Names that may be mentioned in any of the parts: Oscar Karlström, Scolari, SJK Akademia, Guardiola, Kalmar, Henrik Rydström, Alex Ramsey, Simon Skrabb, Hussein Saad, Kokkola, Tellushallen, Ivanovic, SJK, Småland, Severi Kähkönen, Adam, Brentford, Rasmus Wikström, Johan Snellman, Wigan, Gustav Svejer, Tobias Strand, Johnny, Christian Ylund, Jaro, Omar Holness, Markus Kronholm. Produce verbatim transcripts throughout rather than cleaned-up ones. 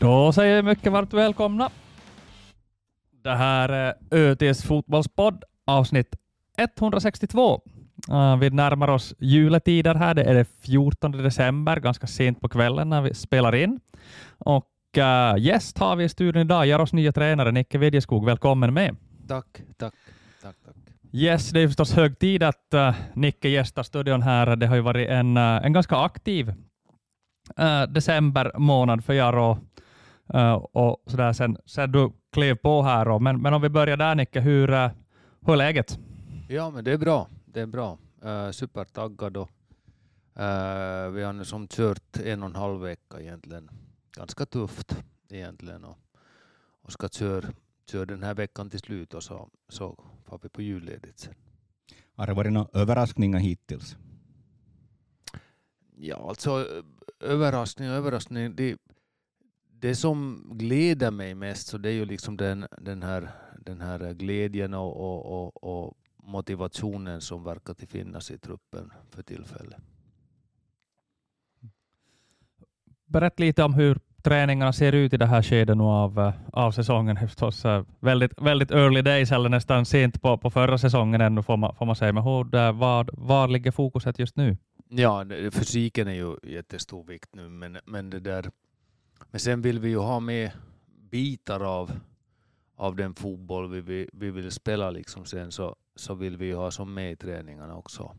Då säger jag mycket varmt välkomna. Det här är Ö T S fotbollspodd avsnitt etthundrasextiotvå. Vi närmar oss juletider här. Det är det fjortonde december, ganska sent på kvällen när vi spelar in. Och uh, gäst har vi i studion idag, gör oss nya tränare Nicke Widjeskog. Välkommen med. Tack, tack, tack, tack. Yes, det är förstås hög tid att uh, Nicke gästar studion här. Det har ju varit en, uh, en ganska aktiv uh, december månad för er och, uh, och sådär sen, sen du klev på här. Och, men, men om vi börjar där Nicke, hur, uh, hur är läget? Ja, men det är bra. Det är bra. Uh, supertaggad och uh, vi har nu som kört en och en halv vecka egentligen. Ganska tufft egentligen och, och ska köra, köra den här veckan till slut och så, så får vi på julledigt sen. Har det varit några överraskningar hittills? Ja, alltså överraskning, överraskning. Det, det som gläder mig mest så det är ju liksom den, den, här, den här glädjen och, och, och, och motivationen som verkar till finnas i truppen för tillfället. Berätt lite om hur träningarna ser ut i det här skedet av, av säsongen. Förstås, väldigt, väldigt early days eller nästan sent på, på förra säsongen ännu får man, får man säga. Men hur, var, var ligger fokuset just nu? Ja, fysiken är ju jättestor vikt nu. Men, men, det där, men sen vill vi ju ha med bitar av, av den fotboll vi, vi, vi vill spela liksom sen så. Så vill vi ha som med i träningarna också.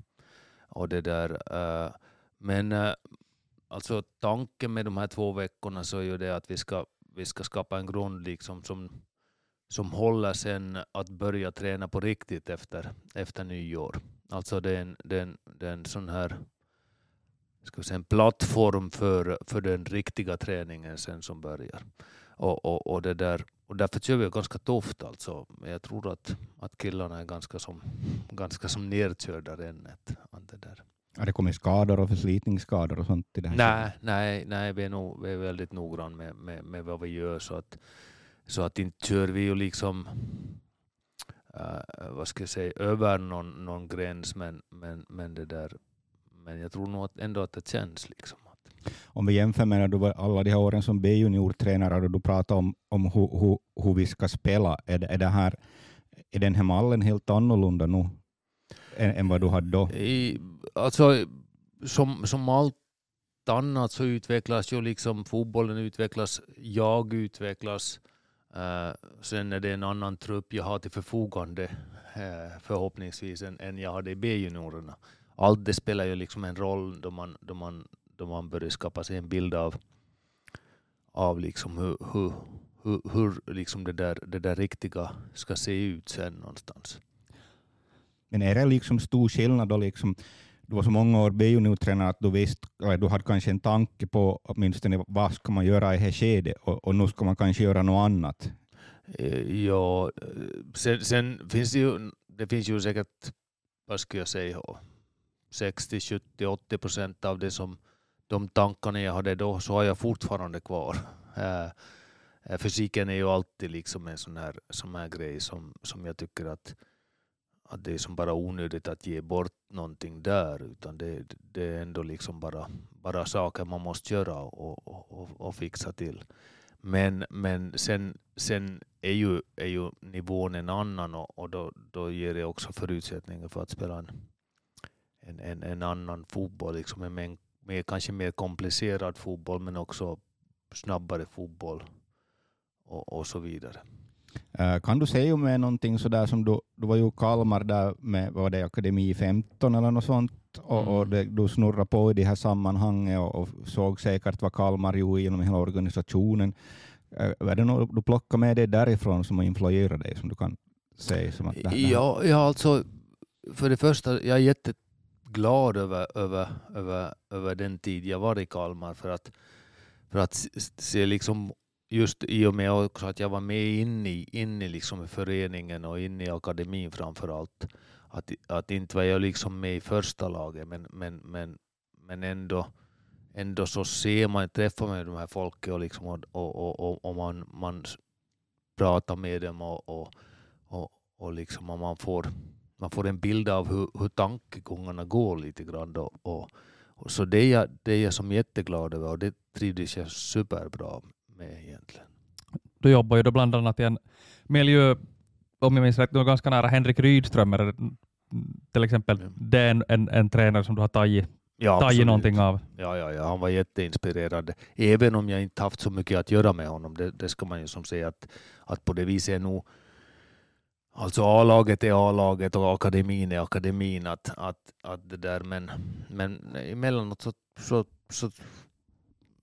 Och det där, äh, men äh, alltså tanken med de här två veckorna så är ju det att vi ska, vi ska skapa en grund liksom som, som håller sen att börja träna på riktigt efter, efter nyår. Alltså det är en, det är en, det är en sån här ska vi säga, en plattform för, för den riktiga träningen sen som börjar. Och, och, och det där. Och därför kör vi ganska tufft alltså. Jag tror att, att killarna är ganska som, ganska som nerkörda rennet. Har det kommit skador och förslitningsskador och sånt i det här? Nej, nej, nej vi, är nog, vi är väldigt noggrann med, med, med vad vi gör. Så att, så att inte kör vi ju liksom äh, vad ska jag säga, över någon, någon gräns. Men, men, men, det där, men jag tror nog att ändå att det känns liksom. Om vi jämför med alla de här åren som B-juniortränare och du pratar om, om hur, hur, hur vi ska spela, är, det, är, det här, är den här mallen helt annorlunda nu än, än vad du hade då? I, alltså, som, som allt annat så utvecklas ju liksom fotbollen utvecklas, jag utvecklas, eh, sen är det en annan trupp jag har till förfogande eh, förhoppningsvis än, än jag hade i B-juniorerna. Allt det spelar ju liksom en roll då man, då man då man börjar skapa sig en bild av, av liksom hur, hur, hur, hur liksom det, där, det där riktiga ska se ut sen någonstans. Men är det liksom stor skillnad då liksom, du var så många år B-juniortränare att du visste, du hade kanske en tanke på åtminstone vad ska man göra i här skedet och, och nu ska man kanske göra något annat? Ja, sen, sen finns det ju, det finns ju säkert, vad ska jag säga, sextio, sjuttio, åttio procent av det som de tankarna jag hade då så har jag fortfarande kvar. Äh, fysiken är ju alltid liksom en sån här, sån här grej som, som jag tycker att, att det är som bara onödigt att ge bort någonting där. Utan det, det är ändå liksom bara, bara saker man måste göra och, och, och fixa till. Men, men sen, sen är, ju, är ju nivån en annan och, och då, då ger det också förutsättningar för att spela en, en, en, en annan fotboll. Liksom en mängd med kanske mer komplicerad fotboll men också snabbare fotboll och, och så vidare. Äh, kan du säga om någonting sådär som du, du var ju Kalmar där med vad var det, Akademi femton eller något sånt och, mm. och det, du snurrar på i det här sammanhanget och, och såg säkert vad Kalmar gjorde genom hela organisationen. Äh, är det något du plockar med dig därifrån som har influerat dig som du kan säga? Som att det, det ja, ja, alltså för det första, jag är jätte glad över, över, över, över den tid jag var i Kalmar för att, för att se liksom just i och med också att jag var med in i, in i liksom föreningen och in i akademin framförallt att, att inte var jag liksom med i första laget men, men, men, men ändå, ändå så ser man träffar man de här folket och, liksom och, och, och, och man, man pratar med dem och, och, och, och liksom och man får Man får en bild av hur, hur tankegångarna går lite grann. Då, och, och så det är, jag, det är jag som är jätteglad över och det trivdes jag superbra med egentligen? Du jobbar ju då bland annat i en miljö, om jag minns rätt, du är ganska nära Henrik Rydström eller till exempel. Mm. Det är en, en, en tränare som du har tagit, ja, tagit någonting av. Ja, ja, ja, han var jätteinspirerande. Även om jag inte haft så mycket att göra med honom, det, det ska man ju som säga att, att på det viset är nog, alltså A-laget är A-laget och akademin är akademin, att, att, att det där, men, men emellanåt så, så, så,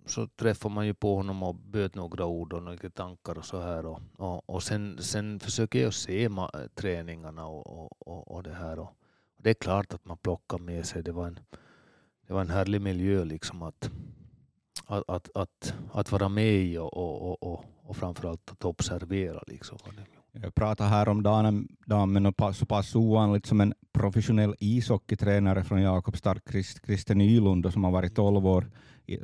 så träffar man ju på honom och böt några ord och några tankar och så här. Och, och, och sen, sen försöker jag se ma- träningarna och, och, och det här. Och det är klart att man plockar med sig. Det var en, det var en härlig miljö liksom att, att, att, att, att vara med i och, och, och, och framförallt att observera liksom. Jag pratade här om damen och så pass ovanligt som en professionell ishockeytränare från Jakobstad, Christian Ylund, som har varit tolv år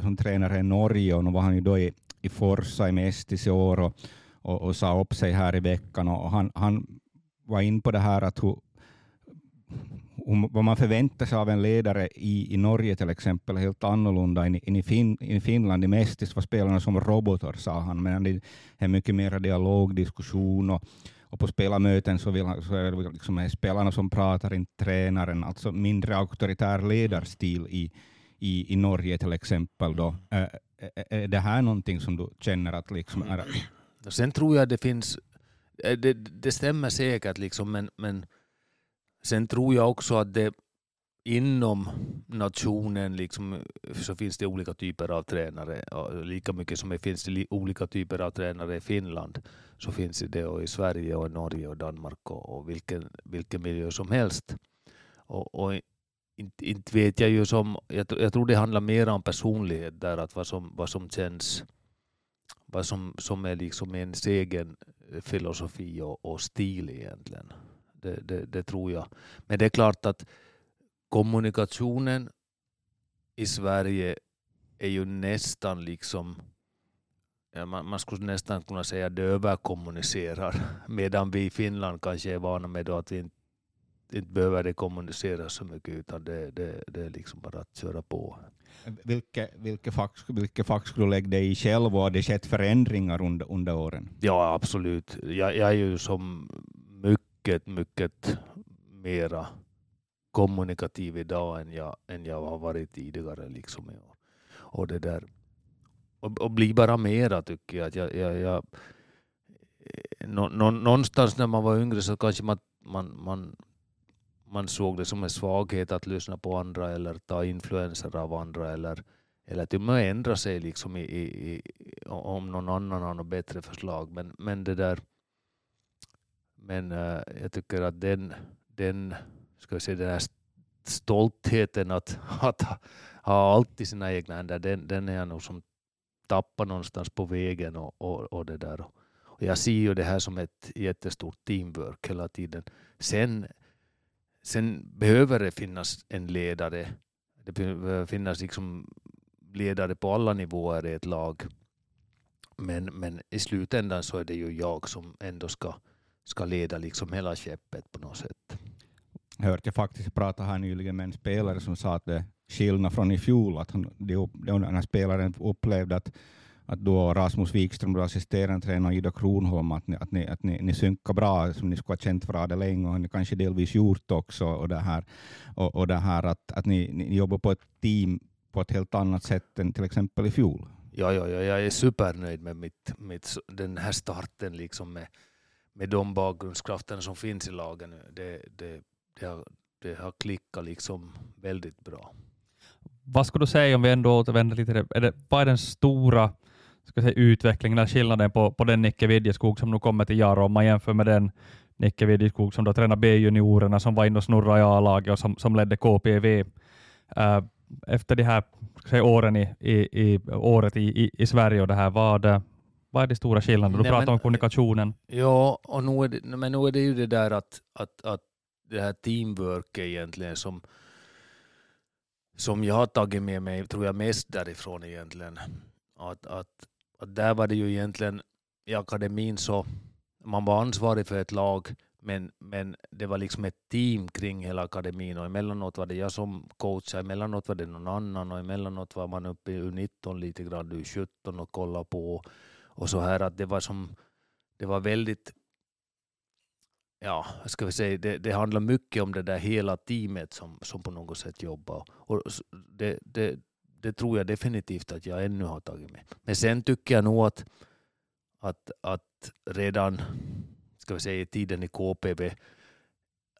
som tränare i Norge, och nu var han ju då i, i Forsa i Mestis i år och, och, och sa upp sig här i veckan, och han, han var in på det här att hur, hur, vad man förväntar sig av en ledare i, i Norge till exempel helt annorlunda än, än i, fin, i Finland. I Mestis var spelarna som robotar, sa han, men det är mycket mer dialog, diskussion, och, och på spelarmöten så, vill, så är det liksom spelarna som pratar, inte tränaren, alltså mindre auktoritär ledarstil i I, i Norge till exempel då. Äh, är det här någonting som du känner att liksom är... Sen tror jag det finns, det, det stämmer säkert liksom, men, men sen tror jag också att det inom nationen liksom så finns det olika typer av tränare, lika mycket som det finns det olika typer av tränare i Finland så finns det och i Sverige och i Norge och Danmark och, och vilken, vilken miljö som helst. Och, och Inte, inte vet jag ju som, jag, jag tror det handlar mer om personlighet där, att vad som, vad som känns, vad som, som är liksom ens egen filosofi och, och stil egentligen. Det, det, det tror jag. Men det är klart att kommunikationen i Sverige är ju nästan liksom, ja, man, man skulle nästan kunna säga att det överkommunicerar, medan vi i Finland kanske är vana med att vi inte inte behöver det kommunicera så mycket, utan det, det, det är liksom bara att köra på. Vilka, vilka fack vilka fack skulle du lägga dig i själv, och har det skett förändringar under, under åren? Ja, absolut. Jag, jag är ju som mycket, mycket mera kommunikativ idag än jag, än jag har varit tidigare liksom. Och det där. Och, och blir bara mera, tycker jag. jag, jag, jag nå, nå, någonstans när man var yngre så kanske man, man, man Man såg det som en svaghet att lyssna på andra eller ta influenser av andra eller, eller att man ändrar sig liksom i, i, i, om någon annan har något bättre förslag. Men, men det där, men äh, jag tycker att den, den, ska jag säga, den här stoltheten att, att ha, ha allt i sina egna händer, den, den är jag nog som tappar någonstans på vägen och, och, och det där. Och jag ser ju det här som ett jättestort teamwork hela tiden. Sen Sen behöver det finnas en ledare. Det behöver finnas liksom ledare på alla nivåer i ett lag. Men, men i slutändan så är det ju jag som ändå ska, ska leda liksom hela skeppet på något sätt. Jag hörde faktiskt prata här nyligen med en spelare som sa att det skillnad från i fjol. Att han, den här spelaren upplevde att, att då Rasmus Wikström, då assisterande tränare Ida Kronholm, att ni, att ni, att ni, ni synkar bra, som ni skulle ha känt varandra länge, och ni kanske delvis gjort också, och det här, och, och det här att, att ni, ni jobbar på ett team på ett helt annat sätt än till exempel i fjol. Ja, ja, ja, jag är supernöjd med mitt, mitt, den här starten liksom med, med de bakgrundskrafterna som finns i lagen nu. Det, det, det, har, det har klickat liksom väldigt bra. Vad skulle du säga om vi ändå återvänder lite till det? Är det, vad är den stora, ska jag säga, utvecklingen eller skillnaden på, på den Nicke Widjeskog som nu kommer till Jaro, om man jämför med den Nicke Widjeskog som då tränar B-juniorerna, som var inne och snurrade i A-laget och som, som ledde K P V. Äh, efter de här, ska jag säga, åren i, i, i, året i, i, i Sverige och det här, vad, vad är de stora skillnaderna? Du Nej, pratar men, om kommunikationen. Ja, och nu är det, men nu är det ju det där att, att, att det här teamwork egentligen som som jag har tagit med mig, tror jag, mest därifrån egentligen. Att, att, att där var det ju egentligen i akademin så man var ansvarig för ett lag, men, men det var liksom ett team kring hela akademin, och emellanåt var det jag som coachade, emellanåt var det någon annan, och emellanåt var man uppe i U nitton lite grann, U sjutton och kollade på och så här att det var som det var väldigt, ja, ska vi säga, det, det handlar mycket om det där hela teamet som, som på något sätt jobbar. Och det, det, det tror jag definitivt att jag ännu har tagit med. Men sen tycker jag nog att, att, att redan, ska vi säga, tiden i K P V,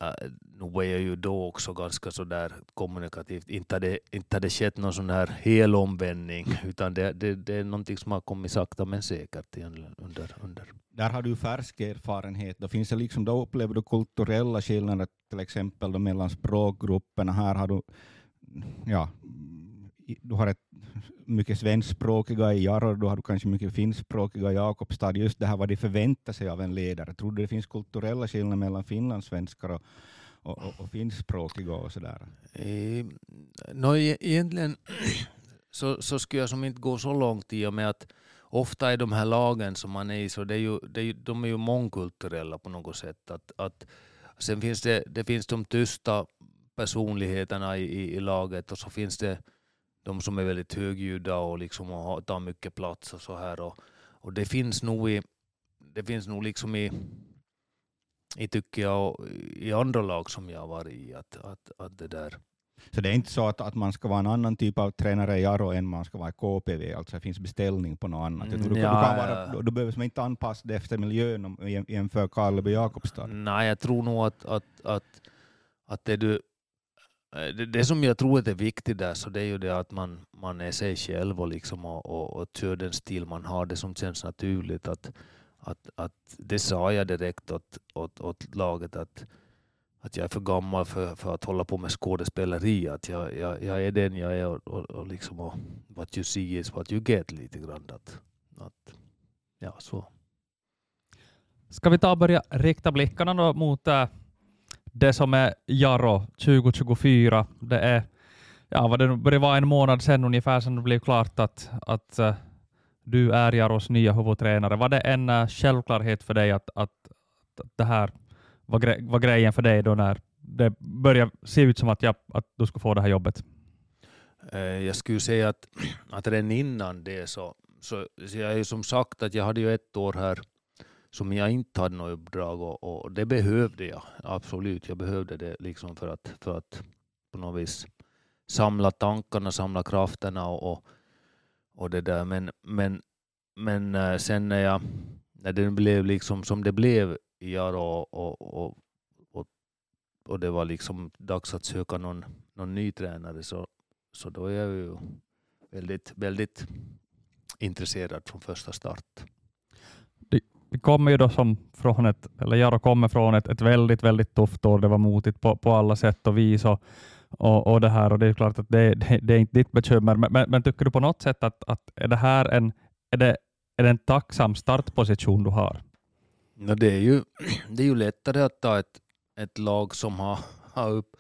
äh, nu var jag ju då också ganska så där kommunikativt. Inte hade, inte hade skett någon sån här hel omvändning, utan det, det, det är någonting som har kommit sakta men säkert under... under. Där har du färsk erfarenhet. Då finns det liksom, då upplever du kulturella skillnader till exempel då mellan språkgrupperna. Här har du, ja, du har ett mycket svenskspråkiga i Jarro, då har du kanske mycket finskspråkiga i Jakobstad. Just det här vad de förväntar sig av en ledare. Tror du det finns kulturella skillnader mellan finlandssvenskar och, och, och, och finskspråkiga och sådär? E, no, egentligen så, så skulle jag som inte gå så långt i och med att ofta är de här lagen som man är i, så det är ju, det är, de är ju mångkulturella på något sätt. Att, att, sen finns det, det finns de tysta personligheterna i, i, i laget, och så finns det de som är väldigt högljudda och, liksom och tar mycket plats och så här. Och, och det finns nog i, det finns nog liksom i, i, tycker jag, i andra lag som jag har varit i. Att, att, att det där. Så det är inte så att, att man ska vara en annan typ av tränare i Jarro än man ska vara i K P V, alltså det finns beställning på något annat. Du, ja, du, kan vara, du, du behöver som inte anpassa dig efter miljön jämför Karleby och Jakobstad. Nej, jag tror nog att, att, att, att det, du, det, det som jag tror är viktigt där, så det är ju det att man, man är sig själv och, liksom och, och, och kör den stil man har, det som känns naturligt. Att, att, att, det sa jag direkt åt, åt, åt laget att att jag är för gammal för, för att hålla på med skådespeleri, att jag, jag, jag är den jag är och, och, och liksom och what you see is what you get lite grann. Att, att, ja, så. Ska vi ta och börja rikta blickarna då mot äh, det som är Jarro tjugo tjugofyra. Det är, ja, vad det började vara en månad sedan ungefär sedan det blev klart att, att äh, du är Jarros nya huvudtränare. Var det en äh, självklarhet för dig att, att, att det här Vad gre- var grejen för dig då när det började se ut som att, jag, att du skulle få det här jobbet? Jag skulle säga att, att redan innan det så, så, så jag ju som sagt att jag hade ju ett år här som jag inte hade något uppdrag, och, och det behövde jag absolut. Jag behövde det liksom för att, för att på något vis samla tankarna, samla krafterna och, och, och det där. Men, men, men sen när, jag, när det blev liksom som det blev Ja, och, och, och, och det var liksom dags att söka någon, någon ny tränare, så, så då är jag ju väldigt, väldigt intresserad från första start. Det, det kommer ju då som från ett, eller jag då kommer från ett, ett väldigt, väldigt tufft år. Det var motigt på, på alla sätt och vis och, och, och det här, och det är klart att det, det, det är inte ditt bekymmer. Men, men, men tycker du på något sätt att, att är det här en, är det, är det en tacksam startposition du har? No, det, är ju, det är ju lättare att ta ett, ett lag som har, har upp,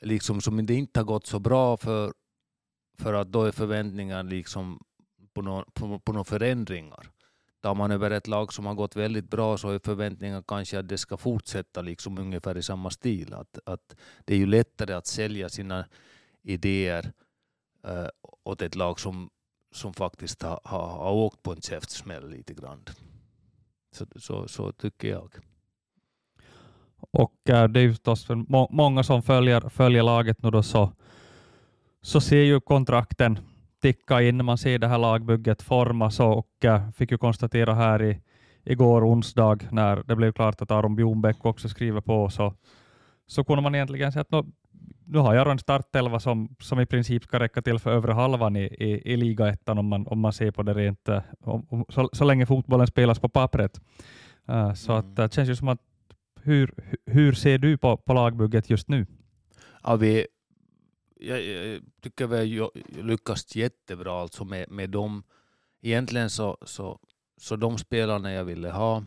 liksom som det inte har gått så bra för, för att då är förväntningar liksom på några på, på några förändringar. Tar man över ett lag som har gått väldigt bra, så är förväntningar kanske att det ska fortsätta liksom ungefär i samma stil. Att, att det är ju lättare att sälja sina idéer äh, åt ett lag som, som faktiskt har, har, har åkt på en käftsmäll lite grann. Så, så, så tycker jag. Och äh, det är förstås för må- många som följer, följer laget nu då, så, så ser ju kontrakten ticka in. Man ser det här lagbygget formas, och äh, fick ju konstatera här i, igår onsdag när det blev klart att Aaron Bjørnbäck också skriver på, så, så kunde man egentligen säga att nu, nu har jag en startelva som, som i princip ska räcka till för övre halvan i, i, i ligaettan, om man, om man ser på det rent, om, om, så, så länge fotbollen spelas på pappret. Uh, så mm. att, det känns ju som att, hur, hur ser du på, på lagbygget just nu? Ja, vi, jag, jag tycker vi lyckas jättebra alltså med, med dem. Egentligen så, så, så de spelarna jag ville ha,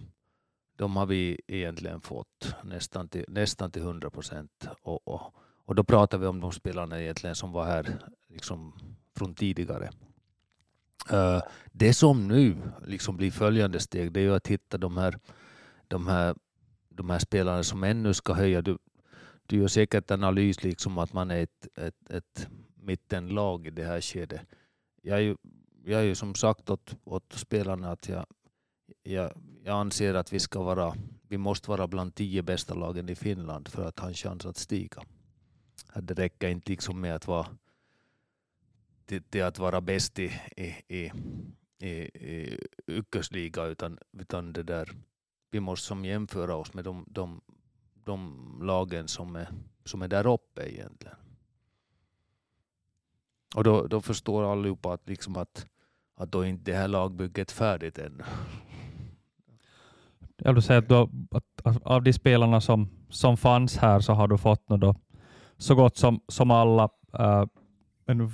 de har vi egentligen fått nästan till, nästan till hundra procent. Och, och, och då pratar vi om de spelarna egentligen som var här liksom från tidigare. Uh, det som nu liksom blir följande steg, det är ju att hitta de här, de här, de här spelarna som ännu ska höja. Du, du gör säkert analys liksom att man är ett, ett, ett mittenlag i det här skedet. Jag är ju, jag är ju som sagt åt, åt spelarna att jag jag, jag anser att vi ska vara, vi måste vara bland tio bästa lagen i Finland för att ha en chans att stiga. Att det räcker inte liksom med att vara till, till att vara bäst i i i yrkesliga, utan utan det där vi måste som jämföra oss med de de de lagen som är som är där uppe egentligen. Och då, då förstår allihopa att liksom att att då inte det här lagbygget färdigt än. Jag vill säga att, då, att av de spelarna som som fanns här så har du fått nu då så gott som som alla. Äh, men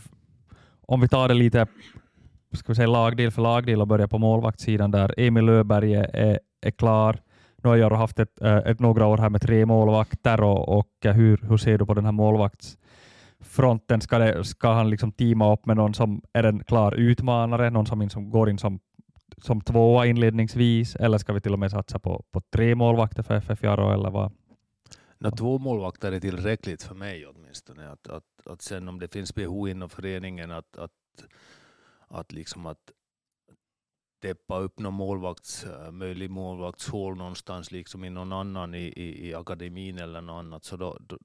om vi tar det lite, ska vi säga lagdel för lagdel och börjar på målvaktssidan där. Emil Löfberg är, är klar. Nu har jag haft ett, ett några år här med tre målvakter och, och hur hur ser du på den här målvakts fronten, ska, det, ska han liksom teama upp med någon som är en klar utmanare, någon som, in, som går in som, som tvåa inledningsvis, eller ska vi till och med satsa på, på tre målvakter för F F Jaro, eller vad? No, två målvakter är tillräckligt för mig åtminstone, att, att, att sen om det finns behov inom föreningen att, att, att liksom att täppa upp någon målvakts, möjlig målvaktshål någonstans liksom i någon annan i, i, i akademin eller något annat, så då, då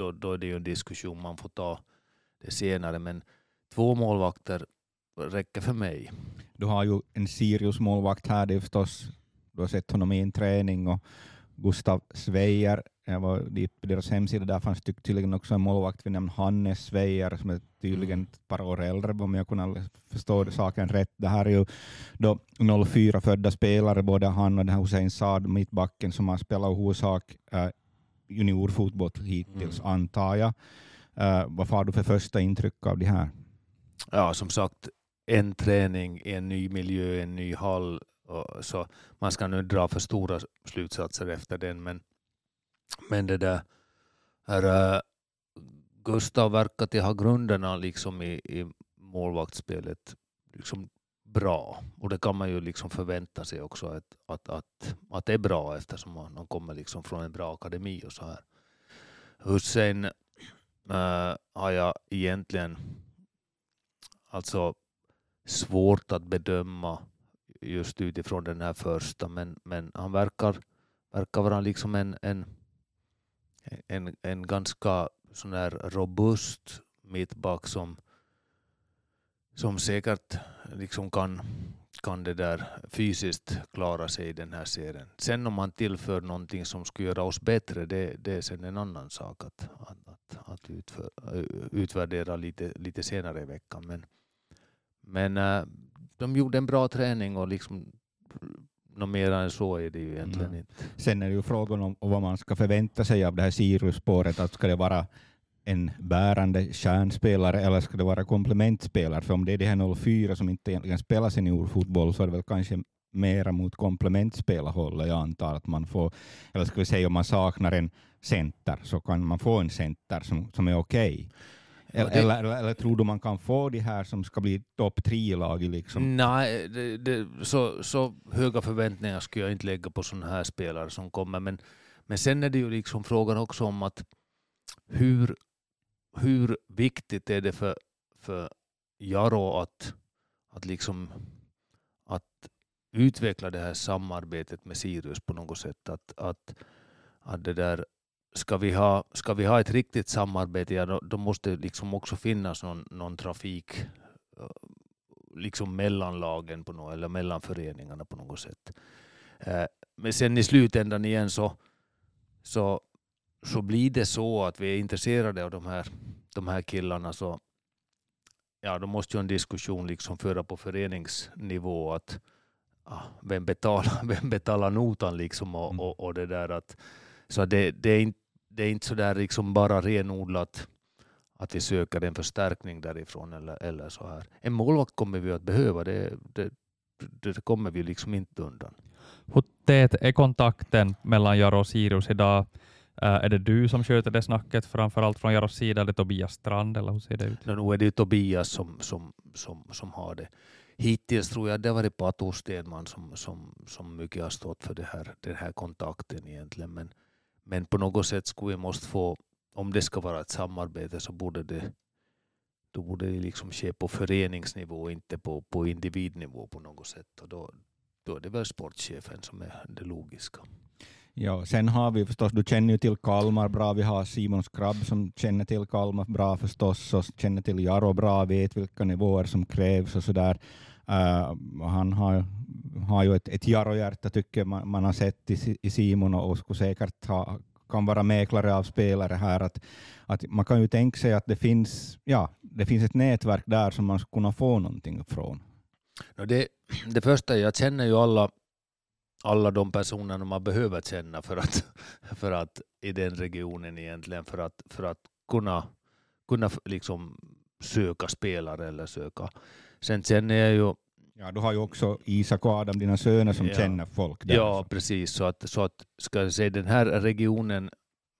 Då, då är det ju en diskussion man får ta det senare, men två målvakter räcker för mig. Du har ju en Sirius målvakt här, det är förstås, du har sett honom i en träning, och Gustav Svejer, jag var på deras hemsida, där fanns tydligen också en målvakt vid namn Hannes Svejer som är tydligen ett par år äldre, om jag kunde förstå det, saken rätt. Det här är ju då noll fyra födda spelare, både han och den här Hussein Saad, mittbacken, som har spelat huvudsak eh, juniorfotboll hittills, mm. antar jag. Uh, vad får du för första intryck av det här? Ja, som sagt, en träning, en ny miljö, en ny hall. Och så man ska nu dra för stora slutsatser efter den. Men, men det där här, uh, Gustav verkar till ha grunderna liksom i, i målvaktsspelet liksom bra. Och det kan man ju liksom förvänta sig också att, att, att, att det är bra, eftersom man, man kommer liksom från en bra akademi och så här. Hussein äh, har jag egentligen alltså svårt att bedöma just utifrån den här första, men, men han verkar, verkar vara liksom en, en, en, en ganska sån här robust mittback som som säkert liksom kan, kan det där fysiskt klara sig i den här serien. Sen om man tillför någonting som ska göra oss bättre, det, det är sen en annan sak att, att, att utför, utvärdera lite, lite senare i veckan. Men, men äh, de gjorde en bra träning, och liksom något mer än så är det ju egentligen mm. inte. Sen är det ju frågan om vad man ska förvänta sig av det här Sirius-spåret, att ska det vara en bärande kärnspelare eller ska det vara komplementspelare? För om det är det här noll fyra som inte egentligen spelar seniorfotboll, så är det väl kanske mera mot komplementspelarhållet. Jag antar att man får, eller ska vi säga om man saknar en center så kan man få en center som, som är okej. Okay. Eller, eller, eller, eller tror du man kan få de här som ska bli topp tre lag? Liksom? Nej, det, det, så, så höga förväntningar skulle jag inte lägga på sådana här spelare som kommer. Men, men sen är det ju liksom frågan också om att hur Hur viktigt är det för, för Jaro att, att, liksom, att utveckla det här samarbetet med Sirius på något sätt? Att, att, att det där, ska, vi ha, ska vi ha ett riktigt samarbete, ja, då, då måste det liksom också finnas någon, någon trafik liksom mellan lagen på något, eller mellan föreningarna på något sätt. Eh, men sen i slutändan igen så... så så blir det så att vi är intresserade av de här, de här killarna, så ja, då måste ju en diskussion liksom föra på föreningsnivå att ja, vem, betalar, vem betalar notan liksom och, mm. och, och det där att, så det, det, är, inte, det är inte så där liksom bara renodlat att vi söker en förstärkning därifrån eller, eller så här. En målvakt kommer vi att behöva, det, det, det kommer vi liksom inte undan. Hur tät är kontakten mellan Jaro och Sirius idag? Uh, är det du som sköter det snacket framförallt från Jaros sida, eller Tobias Strand, eller hur ser det ut? No, nu är det ju Tobias som, som, som, som har det. Hittills tror jag det var det Pato Stenman som, som, som mycket har stått för det här, den här kontakten egentligen. Men, men på något sätt skulle vi måste få, om det ska vara ett samarbete så borde det, då borde det liksom ske på föreningsnivå, inte på, på individnivå på något sätt. Och då, då är det väl sportchefen som är det logiska. Ja, sen har vi förstås, du känner ju till Kalmar bra, vi har Simon Skrabb som känner till Kalmar bra förstås och känner till Jaro bra, vet vilka nivåer som krävs och sådär. Uh, han har, har ju ett, ett Jaro-hjärta tycker man, man har sett i, i Simon och skulle säkert ha, kan vara mäklare av spelare här. Att, att man kan ju tänka sig att det finns, ja, det finns ett nätverk där som man ska kunna få någonting från. No, det, det första är, jag känner ju alla alla de personerna man behöver känna för att, för att i den regionen egentligen för att, för att kunna, kunna liksom söka spelare eller söka. Sen känner jag ju... Ja, du har ju också Isak och Adam, dina söner som ja, känner folk där. Ja, precis. Så att, så att ska jag säga, den här regionen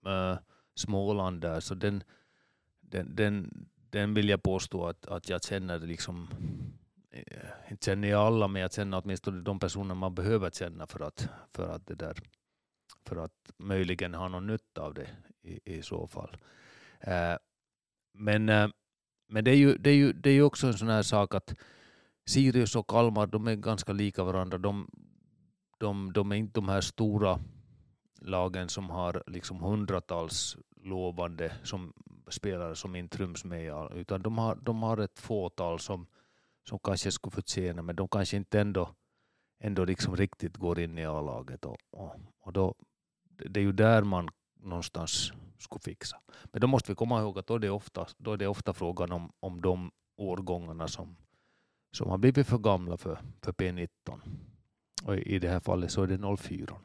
äh, Småland där, så den, den, den, den vill jag påstå att, att jag känner liksom... Inte känner jag alla, men jag känner åtminstone de personer man behöver känna för att, för att, det där, för att möjligen ha någon nytta av det i, i så fall. Äh, men äh, men det, är ju, det, är ju, det är ju också en sån här sak att Sirius och Kalmar, de är ganska lika varandra. De, de, de är inte de här stora lagen som har liksom hundratals lovande som spelare som inte ryms med, utan de har, de har ett fåtal som som kanske skulle förtjäna, men de kanske inte ändå, ändå liksom riktigt går in i A-laget. Och, och, och då, det är ju där man någonstans skulle fixa. Men då måste vi komma ihåg att då är det ofta, då är det ofta frågan om, om de årgångarna som, som har blivit för gamla för, för P nitton. Och i det här fallet så är det noll fyra.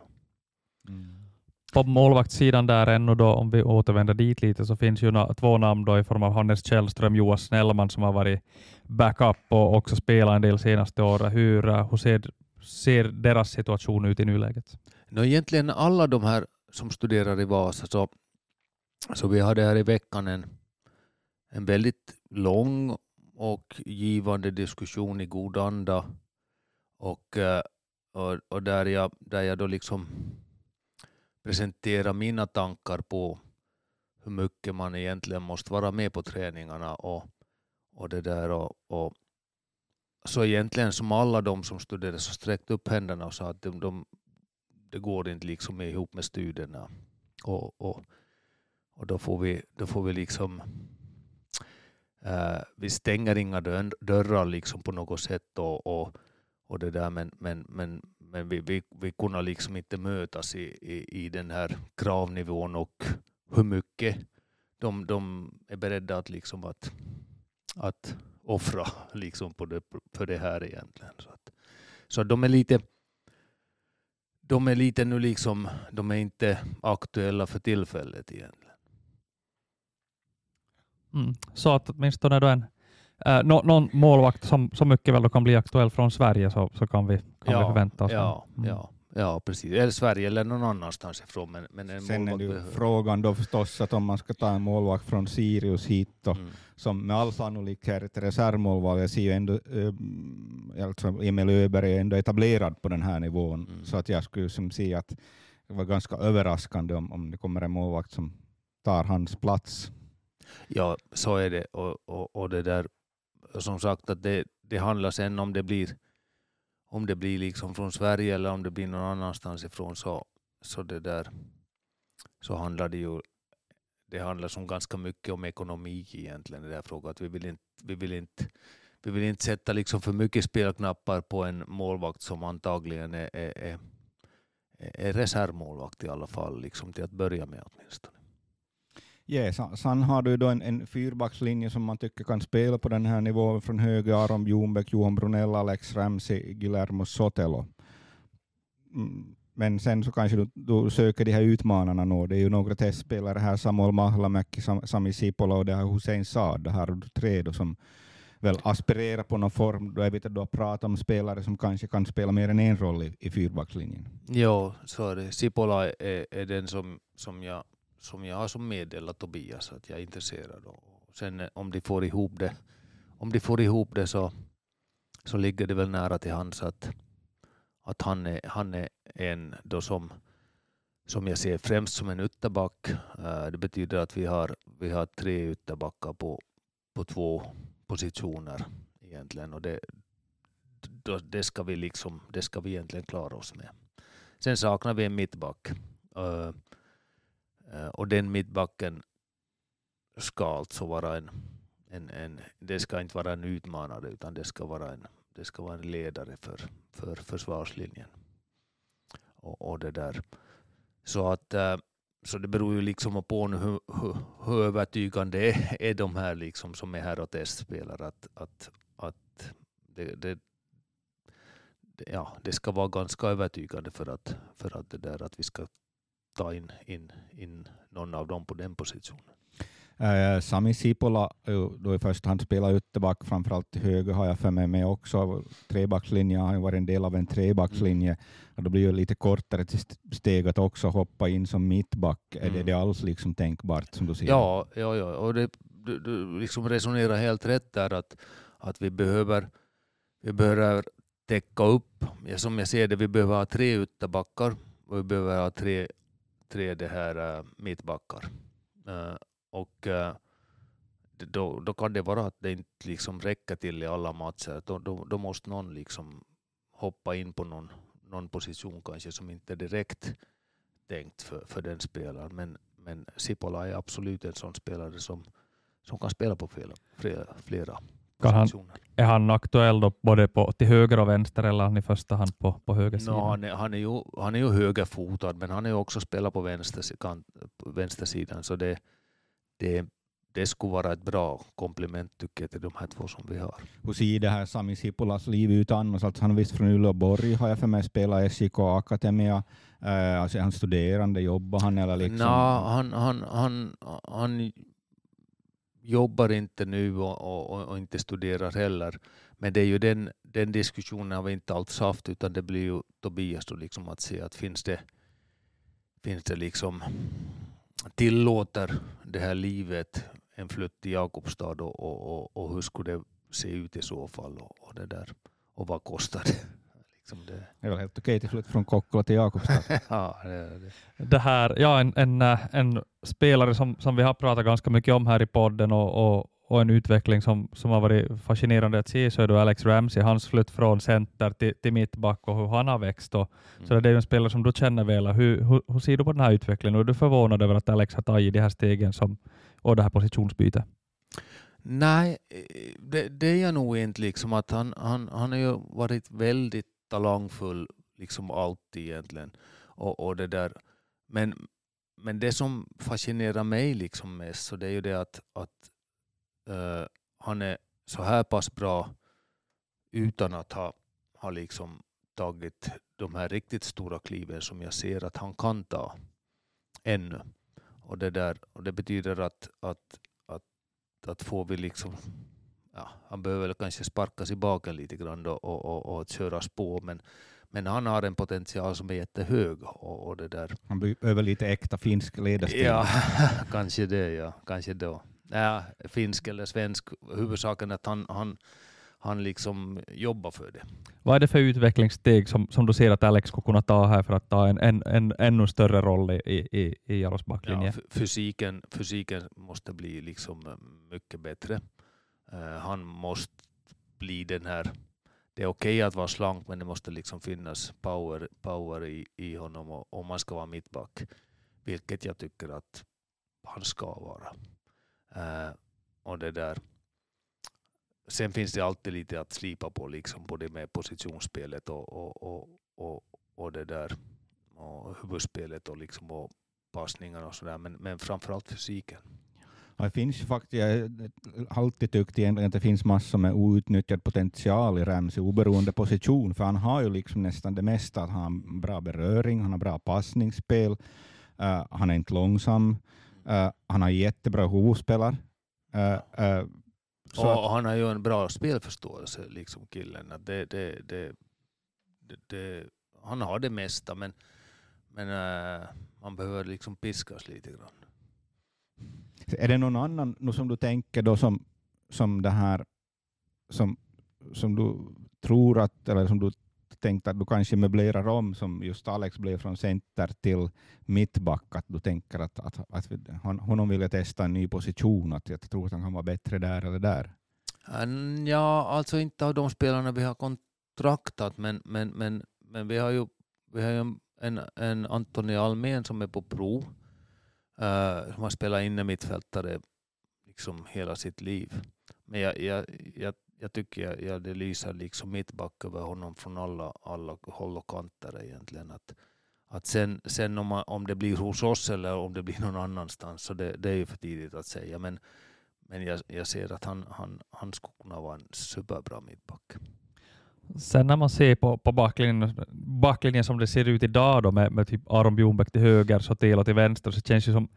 Mm. På målvaktssidan där ännu då, om vi återvänder dit lite, så finns ju na- två namn då i form av Hannes Källström, Johan Snellman som har varit backup och också spelat en del senaste året. Hur, hur ser, ser deras situation ut i nuläget? No, egentligen alla de här som studerar i Vasa, så, så vi hade här i veckan en, en väldigt lång och givande diskussion i god anda och, och, och där, jag, där jag då liksom presentera mina tankar på hur mycket man egentligen måste vara med på träningarna och, och det där. Och, och så egentligen som alla de som studerade så sträckte upp händerna och sa att de, de, det går inte liksom ihop med studierna. Och, och, och då får vi, då får vi liksom, äh, vi stänger inga dörrar liksom på något sätt och, och, och det där, men, men, men Men vi, vi, vi kunde liksom inte mötas i, i, i den här kravnivån och hur mycket de, de är beredda att, liksom att, att offra liksom på det, för det här egentligen. Så, att, så de är lite, de är lite nu liksom, de är inte aktuella för tillfället egentligen. Mm, så att åtminstone då en Uh, no, någon målvakt som så mycket väl då kan bli aktuell från Sverige, så, så kan, vi, kan ja, vi förvänta oss. Ja, mm. ja, ja, precis. Eller Sverige eller någon annanstans ifrån. Men, men en Sen är det ju frågan då förstås att om man ska ta en målvakt från Sirius hit då, mm. som med all sannolikhet är ett reservmålvakt. Jag ser ju ändå, äh, alltså Emil Löfberg är ändå etablerad på den här nivån. Mm. Så att jag skulle som se att det var ganska överraskande om, om det kommer en målvakt som tar hans plats. Ja, så är det. Och, och, och det där, som sagt, att det, det handlar sen om det blir om det blir liksom från Sverige eller om det blir någon annanstans ifrån, så så det där så handlar det ju det handlar som ganska mycket om ekonomi egentligen i den här frågan, att vi vill inte vi vill inte vi vill inte sätta liksom för mycket spelknappar på en målvakt som antagligen är är, är, är reservmålvakt i alla fall liksom till att börja med åtminstone. Ja, yeah, sen har du då en, en fyrbackslinje som man tycker kan spela på den här nivån från höger, Aaron Björnbäck, Johan Brunell, Alex Ramsey, Guillermo Sotelo. Mm, men sen så kanske du, du söker de här utmanarna nu. Det är ju några testspelare här, Samuel Mahlamäki, Sam, Sami Sipola och det här Hussein Saad. Det här är tre då som väl aspirerar på någon form. Då är vi då prata om spelare som kanske kan spela mer än en roll i, i fyrbackslinjen. Jo, så är det. Sipola är, är den som, som jag... som jag har som meddelat Tobias att jag är intresserad, och sen om de får ihop det om de får ihop det så så ligger det väl nära till hands att att han är han är en då som som jag ser främst som en ytterback. Det betyder att vi har vi har tre ytterbackar på på två positioner egentligen, och det då, det ska vi liksom, det ska vi egentligen klara oss med. Sen saknar vi en mittback. Uh, uh, och den mittbacken ska alltså vara en, en, en, det ska inte vara en utmanare, utan det ska vara en, det ska vara en ledare för, för försvarslinjen. Och, och det där. Så att uh, så det beror ju liksom på hur, hur, hur övertygande är, är de här liksom som är här och testspelar, att, att, att det, det, ja, det ska vara ganska övertygande för att, för att, det där, att vi ska ta in, in, in någon av dem på den positionen. Eh, Sami Sipola, då i första hand spelar ytterback, framförallt till höger har jag för mig med också. Trebackslinjen har ju varit en del av en trebackslinje. Mm. Och då blir ju lite kortare steg att också hoppa in som mittback. Mm. Är det, det alls liksom tänkbart som du säger? Ja, ja, ja. Och det, du, du liksom resonerar helt rätt där, att, att vi behöver vi behöver täcka upp. Ja, som jag ser det, vi behöver ha tre ytterbackar och vi behöver ha tre, tre det här, äh, mittbackar. Äh, Och då, då kan det vara att det inte liksom räcker till i alla matcher. Då, då, då måste någon liksom hoppa in på någon, någon position kanske som inte är direkt tänkt för, för den spelaren. Men, men Sipola är absolut en sån spelare som, som kan spela på flera, flera, flera positioner. Han, är han aktuell då både på, till höger och vänster, eller han i första hand på, på höger sidan? No, han, är, han, är ju, han är ju högerfotad, men han är också spelar på vänster, kant, på vänstersidan. Så det Det, det skulle vara ett bra komplement tycker jag till de här två som vi har. Hur ser det här Sami Sipolas liv ut annars? Alltså han visst från Uleåborg, har jag för mig spelat S J K Akademia. Eh, alltså han studerande, jobbar han eller liksom? Nå, han, han, han, han jobbar inte nu och, och, och inte studerar heller. Men det är ju den, den diskussionen har vi inte alls haft, utan det blir ju Tobias då liksom att se att finns det, finns det liksom... tillåter det här livet en flytt till Jakobstad, och, och, och, och hur skulle det se ut i så fall, och, och det där, och vad kostar det? Liksom det. Det är väl helt okej till flytt från Kokkola till Jakobstad. Ja, det, det. Det här, ja, en, en, en spelare som, som vi har pratat ganska mycket om här i podden, och, och, och en utveckling som, som har varit fascinerande att se, så är det Alex Ramsey, hans flytt från center till, till mittback och hur han har växt. Och, mm. Så det är ju en spelare som du känner väl. Hur, hur, hur ser du på den här utvecklingen? Är du förvånad över att Alex har tagit de här stegen som, och det här positionsbytet? Nej, det, det är jag nog inte. Liksom att han, han, han har ju varit väldigt talangfull liksom alltid egentligen. Och, och det där. Men, men det som fascinerar mig liksom mest, så det är ju det att, att Uh, han är så här pass bra utan att ha, ha liksom tagit de här riktigt stora kliven som jag ser att han kan ta ännu. Och det, där, och det betyder att, att, att, att får vi liksom, ja, han behöver kanske sparkas i baken lite grann och, och, och, och köras på, men Men han har en potential som är jättehög. Och, och det där. Han behöver lite äkta finsk ledarstil. Ja, kanske det. Ja. Kanske då. Ja, finsk eller svensk. Huvudsaken är att han, han, han liksom jobbar för det. Vad är det för utvecklingssteg som, som du ser att Alex skulle kunna ta här för att ta en, en, en ännu större roll i, i, i Jaros backlinje? Ja, fysiken, fysiken måste bli liksom mycket bättre. Uh, han måste bli den här... Det är okej att vara slank, men det måste liksom finnas power, power i, i honom, och, om man ska vara mittback. Vilket jag tycker att han ska vara. Äh, och det där. Sen finns det alltid lite att slipa på, liksom, både med positionsspelet och, och, och, och, och det där. Och huvudspelet och, liksom, och passningarna och sådär. Men, men framförallt fysiken. Det finns faktiskt, jag har alltid tyckt egentligen att det finns massor med outnyttjad potential i Ramsey, oberoende position, för han har ju liksom nästan det mesta. Han har bra beröring, han har bra passningsspel, uh, han är inte långsam, uh, han har jättebra huvudspelare. Uh, uh, och han har ju en bra spelförståelse, liksom killen. Att det, det, det, det, det, han har det mesta, men, men uh, man behöver liksom piskas lite grann. Är det någon annan något som du tänker då som, som det här som, som du tror att, eller som du tänkte att du kanske möblerar om, som just Alex blev från center till mittback, att du tänker att, att, att honom vill jag testa en ny position, att jag tror att han kan vara bättre där eller där? Ja, alltså inte av de spelarna vi har kontraktat, men, men, men, men vi har ju, vi har ju en, en Antoni Almén som är på prov, uh, som har spelat inne mittfältare liksom hela sitt liv. Men jag, jag, jag, jag tycker jag, jag det lyser liksom mittback över honom från alla, alla håll och kanter egentligen. Att, att sen, sen om, man, om det blir hos oss eller om det blir någon annanstans, så det, det är ju för tidigt att säga. Men, men jag, jag ser att han, han, han skulle kunna vara en superbra mittback. Sen när man ser på, på backlinjen, backlinjen som det ser ut idag då, med, med typ Aaron Bjørnbäck till höger, Sotelo till vänster, så känns det som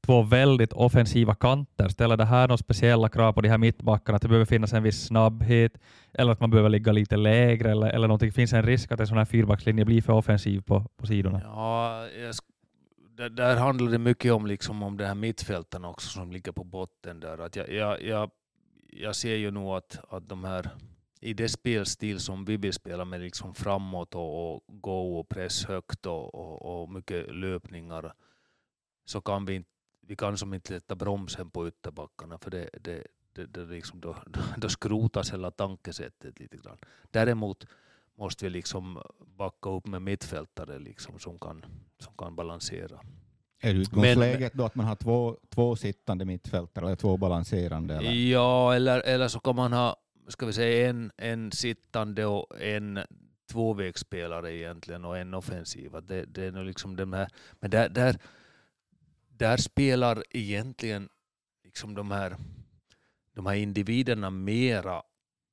två väldigt offensiva kanter. Ställer det här några speciella krav på de här mittbackarna, att det behöver finnas en viss snabbhet eller att man behöver ligga lite lägre eller, eller någonting? Finns en risk att en sån här fyrbackslinje blir för offensiv på, på sidorna? Ja, jag sk- där, där handlar det mycket om, liksom, om det här mittfälten också som ligger på botten där. Att jag, jag, jag, jag ser ju nog att, att de här i det spelstil som vi vill spela med, liksom framåt och, och gå och press högt och, och, och mycket löpningar, så kan vi inte, vi kan som inte lätta bromsen på ytterbackarna, för det, det, det, det liksom då, då skrotas hela tankesättet lite grann. Däremot måste vi liksom backa upp med mittfältare liksom som kan, som kan balansera. Är det utgångsläget då att man har två, två sittande mittfältare eller två balanserande? Eller? Ja, eller, eller så kan man ha, ska vi säga, en, en sittande och en tvåvägsspelare egentligen och en offensiva. Det, det är nog liksom de här, men där, där, där spelar egentligen liksom de här, de här individerna mera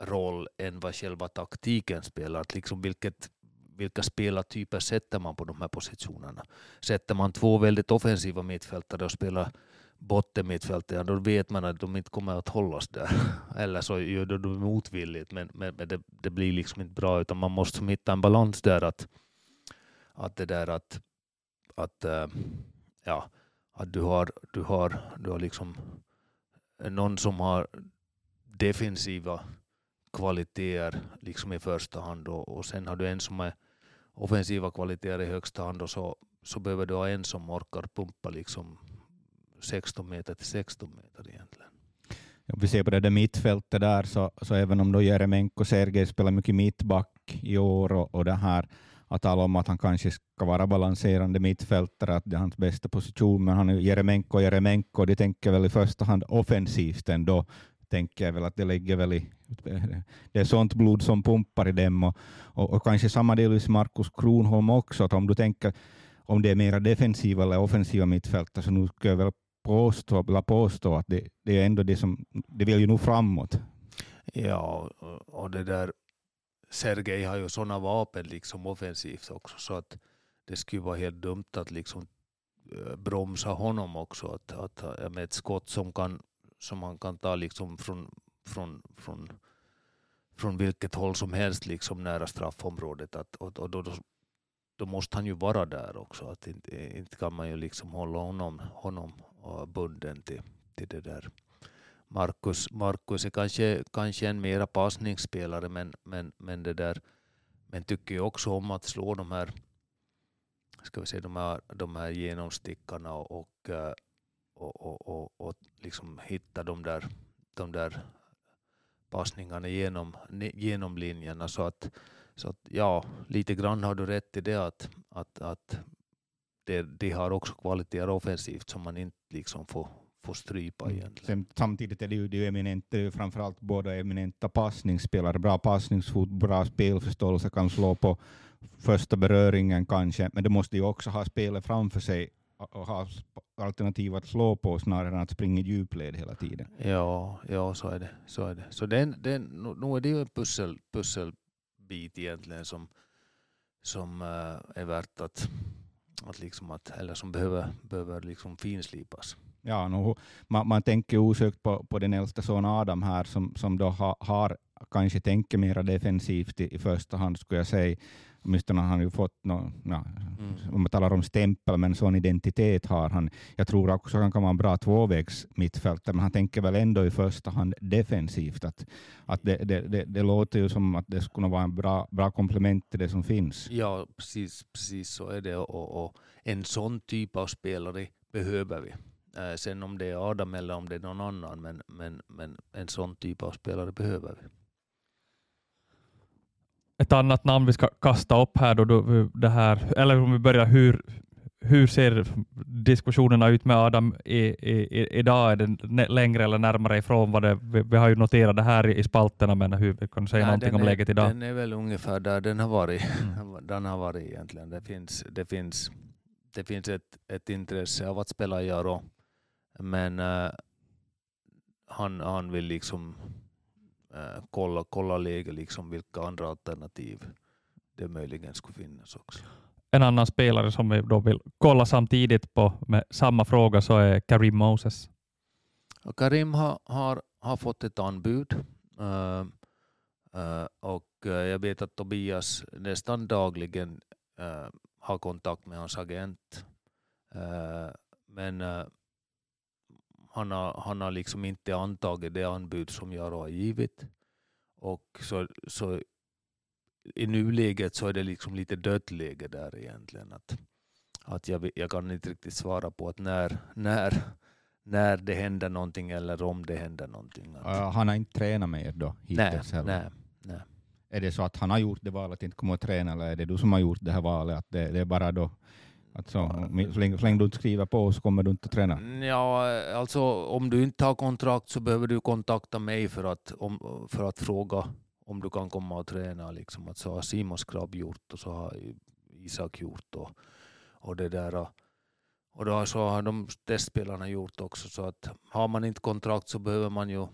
roll än vad själva taktiken spelar. Att liksom vilket, vilka spelartyper sätter man på de här positionerna? Sätter man två väldigt offensiva mittfältare och spelar bottenmittfältare, då vet man att de inte kommer att hållas där. Eller så gör de det motvilligt, men, men, men det, det blir liksom inte bra, utan man måste hitta en balans där, att, att det där att, att ja, att du har, du har, du har liksom någon som har defensiva kvaliteter liksom i första hand, och, och sen har du en som är offensiva kvaliteter i högsta hand, och så, så behöver du ha en som orkar pumpa liksom sexton meter till sexton meter egentligen. Om vi ser på det där mittfältet där, så, så även om då Jeremenko och Sergej spelar mycket mittback i år, och, och det här att tala om att han kanske ska vara balanserande mittfältare, att det är hans bästa position, men han är Jeremenko och Jeremenko, det tänker väl i första hand offensivt ändå, tänker jag väl att det ligger väl i, det är sånt blod som pumpar i dem, och, och, och kanske samma del i Markus Kronholm också, att om du tänker om det är mera defensiva eller offensiva mittfältare, så nu ska jag väl påstå, påstå att det, det är ändå det som, det vill ju nog framåt. Ja, och det där, Sergej har ju sådana vapen liksom offensivt också, så att det skulle vara helt dumt att liksom bromsa honom också, att, att med ett skott som kan, som man kan ta liksom från, från, från, från vilket håll som helst liksom nära straffområdet, att, och, och då, då, då måste han ju vara där också, att inte, inte kan man ju liksom hålla honom, honom bunden till, till det där. Markus, Markus är kanske, kanske en mera passningsspelare, men, men, men, det där, men tycker ju också om att slå de här, ska vi säga, de här, de här genomstickarna och, och, och, och, och liksom hitta de där, de där passningarna genom, genom linjerna. Så att, så att ja, lite grann har du rätt i det, att, att, att det, det har också kvaliteter offensivt som man inte liksom får får strypa egentligen. Samtidigt är det ju, det är ju eminent, det är ju framförallt båda eminenta passningsspelare, bra passningsfot, bra spelförståelse, kan slå på första beröringen kanske, men det måste ju också ha spelet framför sig och ha alternativ att slå på snarare än att springa i djupled hela tiden. Ja, ja, så är det. Så är det. Så den, den, nu är det ju en pussel, pusselbit egentligen som, som äh, är värt att, att liksom att, eller som behöver, behöver liksom finslipas. Ja, no, man, man tänker osökt på, på den äldsta son Adam här, som, som då ha, har kanske tänker mera defensivt i, i första hand, skulle jag säga. Åtminstone har han ju fått, no, ja, mm. om man talar om stämpel, men sån identitet har han. Jag tror också att han kan vara en bra tvåvägs mittfältare, men han tänker väl ändå i första hand defensivt. Att, att det, det, det, det låter ju som att det skulle vara en bra, bra komplement till det som finns. Ja, precis, precis så är det. Och, och en sån typ av spelare behöver vi. Sen om det är Adam eller om det är någon annan, men, men, men en sån typ av spelare behöver vi. ett annat namn vi ska kasta upp här då, då det här, eller om vi börjar, hur hur ser diskussionerna ut med Adam i, i, idag? Är det längre eller närmare ifrån vad det, vi, vi har ju noterat det här i spalterna, men hur vi kan säga ja, någonting om är, läget idag? Den är väl ungefär där den har varit. Mm. Den har varit egentligen. Det finns det finns det finns ett ett intresse av att spela i Aro, men uh, han han vill liksom uh, kolla kolla läget, liksom vilka andra alternativ det möjligen skulle finnas också. En annan spelare som vi då vill kolla samtidigt på med samma fråga så är Karim Moses. Och Karim har, har, har fått ett anbud uh, uh, och uh, jag vet att Tobias nästan dagligen uh, har kontakt med hans agent, uh, men uh, han, har, han har liksom inte antagit det anbud som jag har givit, och så, så i nuläget så är det liksom lite dött läge där egentligen, att att jag jag kan inte riktigt svara på att när när när det händer någonting eller om det händer någonting. Att... han har inte tränat med er då hittills? Nej, nej, nej. Är det så att han har gjort det valet att inte komma och träna, eller är det du som har gjort det här valet att det, det är bara då att så, så länge, så länge du inte skriver på så kommer du inte att träna? Ja, alltså om du inte har kontrakt så behöver du kontakta mig för att om, för att fråga om du kan komma och träna, liksom, att så har Simon Skrabb gjort och så har Isak gjort och, och det där. Och då så har de testspelarna gjort också, så att har man inte kontrakt så behöver man ju,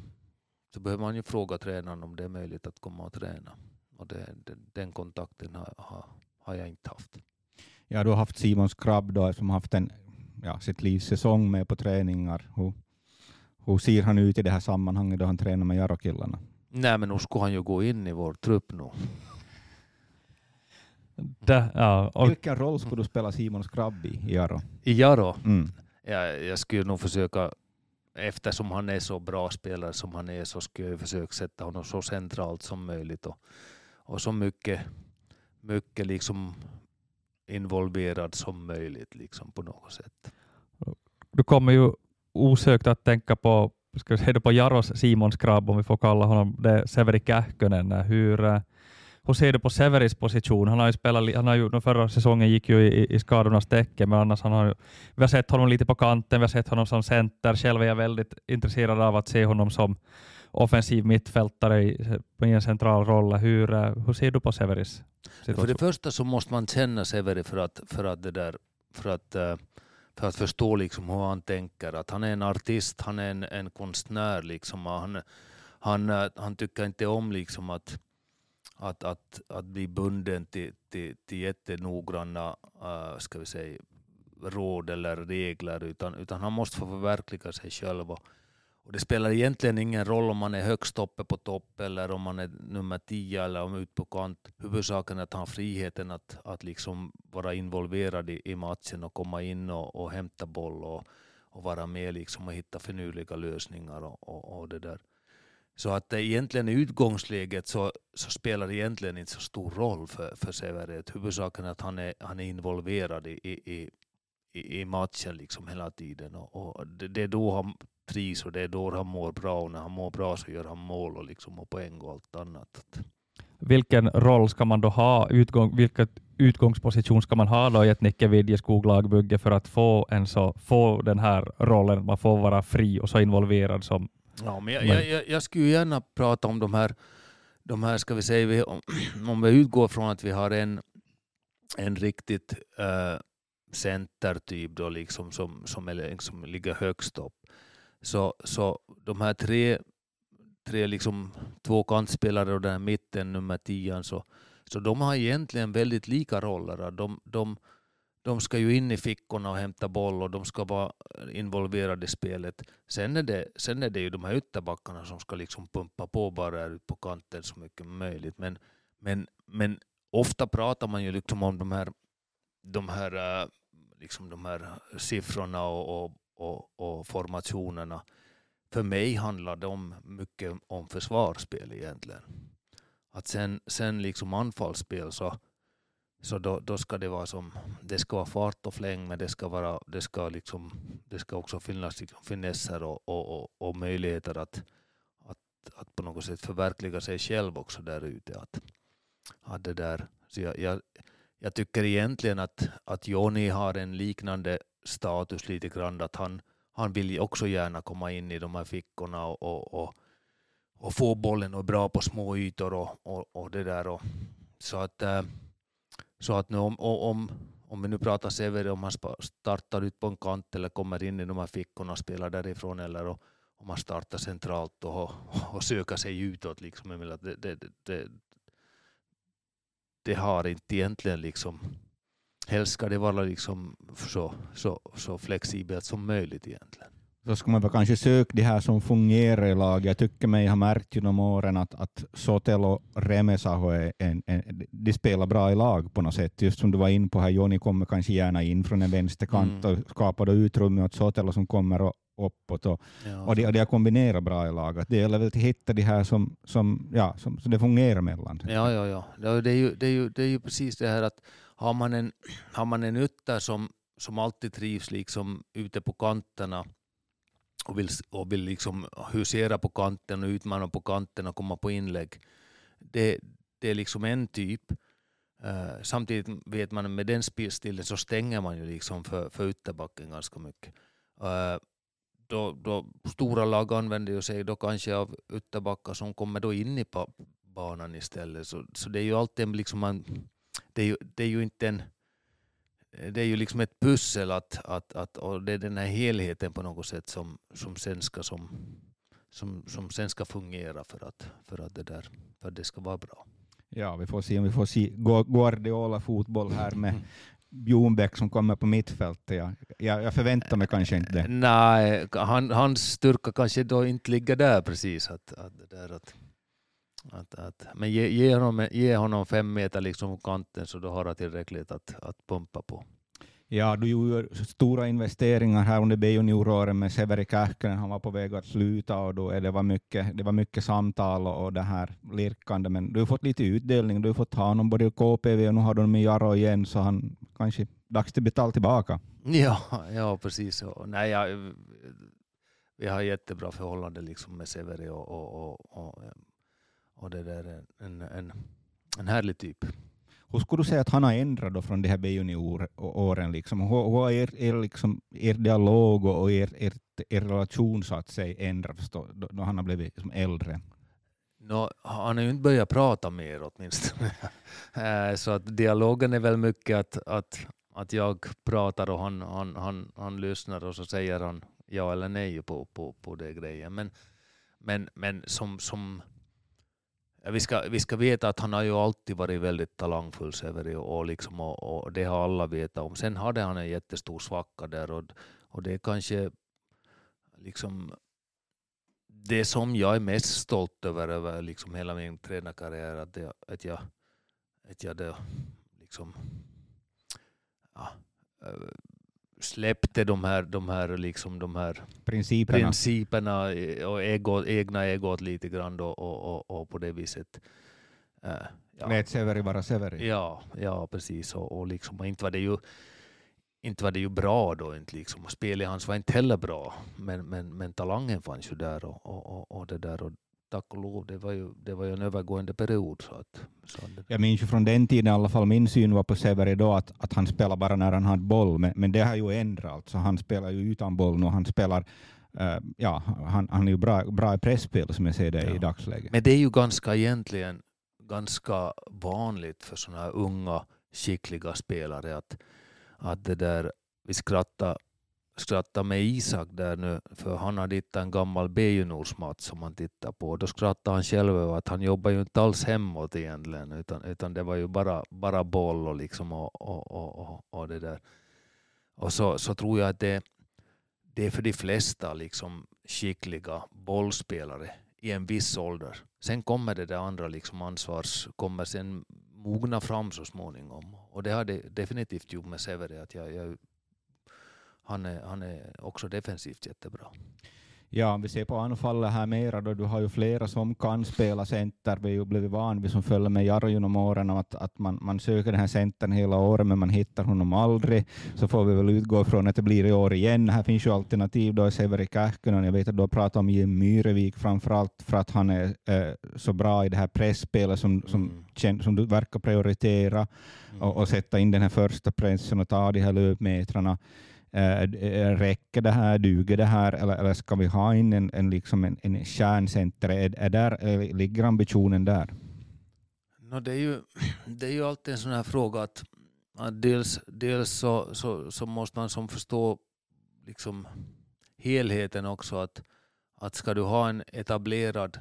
så behöver man ju fråga tränaren om det är möjligt att komma och träna. Och det, det, den kontakten har, har, har jag inte haft. Ja, du har haft Simon Skrabb då, som har haft en, ja, sitt livssäsong med på träningar. Hur, hur ser han ut i det här sammanhanget då han tränar med Jarokillarna? Nej, men nu ska han ju gå in i vår trupp nu. Da, ja, och vilken roll skulle du spela Simon Skrabb i Jaro? I Jaro? Mm. Ja, jag skulle nog försöka, eftersom han är så bra spelare som han är, så skulle jag försöka sätta honom så centralt som möjligt. Och, och så mycket, mycket liksom involverad som möjligt, liksom, på något sätt. Du kommer ju osökt att tänka på, ska vi säga på Jaros Simon Skrabb, om vi får kalla honom det, Severi Kähkönen. Hur, hur ser du på Severis position? Han har ju spelat, han har ju, förra säsongen gick ju i, i skadornas tecken, men annars han har ju, vi har sett honom lite på kanten, vi har sett honom som center. Själv är jag väldigt intresserad av att se honom som offensiv mittfältare i, i en central roll. Hur, hur ser du på Severis situation? För det första så måste man känna Severi för att, för att det där, för att för att förstå liksom hur han tänker, att han är en artist, han är en, en konstnär, liksom. han, han, han tycker inte om liksom att, att, att, att bli bunden till, till, till jättenoggranna uh, ska vi säga, råd eller regler, utan, utan han måste få förverkliga sig själv, och det spelar egentligen ingen roll om man är högst uppe på topp eller om man är nummer tio eller om ut på kant. Huvudsaken är att han har friheten att, att liksom vara involverad i, i matchen och komma in och, och hämta boll och, och vara med liksom och hitta finurliga lösningar och, och, och det där. Så att egentligen i utgångsläget så, så spelar det egentligen inte så stor roll för, för Severi. Huvudsaken är att han är, han är involverad i, i, i, i matchen liksom hela tiden, och, och det, det är då han tris och det är då han mår bra, och när han mår bra så gör han mål och, liksom, och poäng och allt annat. Vilken roll ska man då ha, utgång, vilken utgångsposition ska man ha då i ett Nicke Widjeskog lagbygge för att få, en så, få den här rollen, man får vara fri och så involverad som... Ja, men jag, jag, jag, jag skulle gärna prata om de här, de här ska vi säga, vi, om, om vi utgår från att vi har en, en riktigt äh, centertyp då, liksom, som, som, är, liksom, ligger högst upp. Så, så de här tre, tre liksom, två kantspelare och den här mitten, nummer tio, så, så de har egentligen väldigt lika roller. De, de, de ska ju in i fickorna och hämta boll, och de ska vara involverade i spelet. Sen är det, sen är det ju de här ytterbackarna som ska liksom pumpa på bara ut på kanten så mycket möjligt. Men, men, men ofta pratar man ju liksom om de här, de här, liksom de här siffrorna och, och Och, och formationerna. För mig handlar det om mycket om försvarsspel egentligen. Att sen, sen liksom anfallsspel, så, så då, då ska det vara som, det ska vara fart och fläng, men det ska vara, det ska liksom, det ska också finnas liksom finesser och, och, och, och möjligheter att, att, att på något sätt förverkliga sig själv också där ute. Att, hade där. Så jag, jag, jag tycker egentligen att, att Johnny har en liknande status lite grann, att han, han vill ju också gärna komma in i de här fickorna och, och, och, och få bollen och bra på små ytor och, och, och det där. Och, så att, så att nu, om, om, om vi nu pratar Severi, om han startar ut på en kant eller kommer in i de här fickorna och spelar därifrån, eller och, om man startar centralt och, och söker sig utåt, liksom, det, det, det, det har inte egentligen liksom, helst ska det vara liksom så, så, så flexibelt som möjligt egentligen. Så ska man väl kanske söka det här som fungerar i lag. Jag tycker mig ha märkt genom åren att, att Sotelo, Remesaho är en, en, de spelar bra i lag på något sätt. Just som du var in på här, Johnny kommer kanske gärna in från en vänsterkant mm. och skapar då utrymme åt Sotelo som kommer och uppåt och, ja. och det de kombinerar bra i laget. Det gäller väl att hitta det här som, som, ja, som, som det fungerar mellan. Ja, ja, ja. Det är ju, det är ju, det är ju precis det här att har man en, har man en ytter som, som alltid trivs liksom ute på kanterna och vill, och vill liksom husera på kanten och utmana på kanten och komma på inlägg. Det, det är liksom en typ. Uh, samtidigt vet man med den spelstilen så stänger man ju liksom för, för ytterbacken ganska mycket. Uh, Då, då stora lag använder ju sig då kanske av ytterbackar som kommer då in i pa- banan istället. Så, så det är ju alltid liksom en, det är ju, det är ju inte en, det är ju liksom ett pussel att, att, att, och det är den här helheten på något sätt som, som sen ska, som, som, som sen ska fungera för att, för att det där, för att det ska vara bra. Ja, vi får se om vi får se Guardiola fotboll här med Björnbäck som kommer på mittfältet. Ja. Jag, jag förväntar mig kanske inte det. Nej, han, hans styrka kanske då inte ligger där precis. Att, att, där, att, att, att. Men ge, ge, honom, ge honom fem meter liksom på kanten, så då har han tillräckligt att, att pumpa på. Ja, du gjorde stora investeringar här under B-junioråren med Severi Kähkönen. Han var på väg att sluta och då, det, var mycket, det var mycket samtal och, och det här lirkande. Men du har fått lite utdelning. Du har fått ha honom både i K P V och nu har du honom i Jaro igen. Så han kanske dags att betala tillbaka. Ja, ja precis. Nej, ja, vi har jättebra förhållande liksom med Severi och, och, och, och det där är en, en, en härlig typ. Hur skulle du säga att han har ändrat då från de här B-junioråren? Liksom? Hur har er, er, liksom, er dialog och er, er, er relation så att säga ändrats då, då han har blivit liksom äldre? No, han har ju inte börjat prata mer åtminstone. Så att dialogen är väl mycket att, att, att jag pratar och han, han, han, han lyssnar och så säger han ja eller nej på, på, på det grejen. Men, men, men som... som Vi ska, vi ska veta att han har ju alltid varit väldigt talangfull, Severi, och, liksom, och, och det har alla vetat om. Sen hade han en jättestor svacka där och, och det är kanske liksom det som jag är mest stolt över, över liksom hela min tränarkarriär, att, det, att jag, att jag det, liksom, ja, släppte de här, de här, liksom, de här principerna. principerna och ego, egna egot lite grann då, och, och, och på det viset. Äh, ja. Lät Severi vara Severi. Ja, ja precis. Och, och liksom, inte, var det ju, inte var det ju bra då. Inte liksom. Spelet hans var inte heller bra. Men, men, men talangen fanns ju där och, och, och det där. Och tack och lov, det var ju, det var ju en övergående period. Så att, så det... Jag minns ju från den tiden i alla fall, min syn var på Severi då att, att han spelar bara när han hade boll, men, men det har ju ändrat. Så han spelar ju utan boll nu, han spelar, uh, ja, han, han är ju bra, bra i pressspel som jag ser det ja. I dagsläget. Men det är ju ganska egentligen ganska vanligt för sådana här unga, skickliga spelare att, att det där, vi skrattar skrattade med Isak där nu, för han hade hittat en gammal B-juniorsmatch som han tittar på. Då skrattade han själv över att han jobbar ju inte alls hemåt egentligen, utan, utan det var ju bara, bara boll och, liksom och, och, och, och det där. Och så, så tror jag att det, det är för de flesta liksom skickliga bollspelare i en viss ålder. Sen kommer det där andra liksom ansvars, kommer sen mogna fram så småningom. Och det har det definitivt gjort med Severi, att jag, jag Han är, han är också defensivt jättebra. Ja, vi ser på anfallet här mera då. Du har ju flera som kan spela center. Vi har ju blivit van, vi som följer med Jarry genom åren, att, att man, man söker den här centern hela året men man hittar honom aldrig. Så får vi väl utgå från att det blir i år igen. Här finns ju alternativ då i Severi Kähkönen. Jag vet att du har pratat om Jim Myrevik framförallt för att han är eh, så bra i det här pressspelet som, som, mm. som du verkar prioritera mm. och, och sätta in den här första pressen och ta de här löpmetrarna. Äh, räcker det här, duger det här, eller, eller ska vi ha in en, en, liksom en, en kärncenter? Är, är där, är, ligger ambitionen där? No, det, är ju, det är ju alltid en sån här fråga att, att dels, dels så, så, så måste man som förstå liksom helheten också, att, att ska du ha en etablerad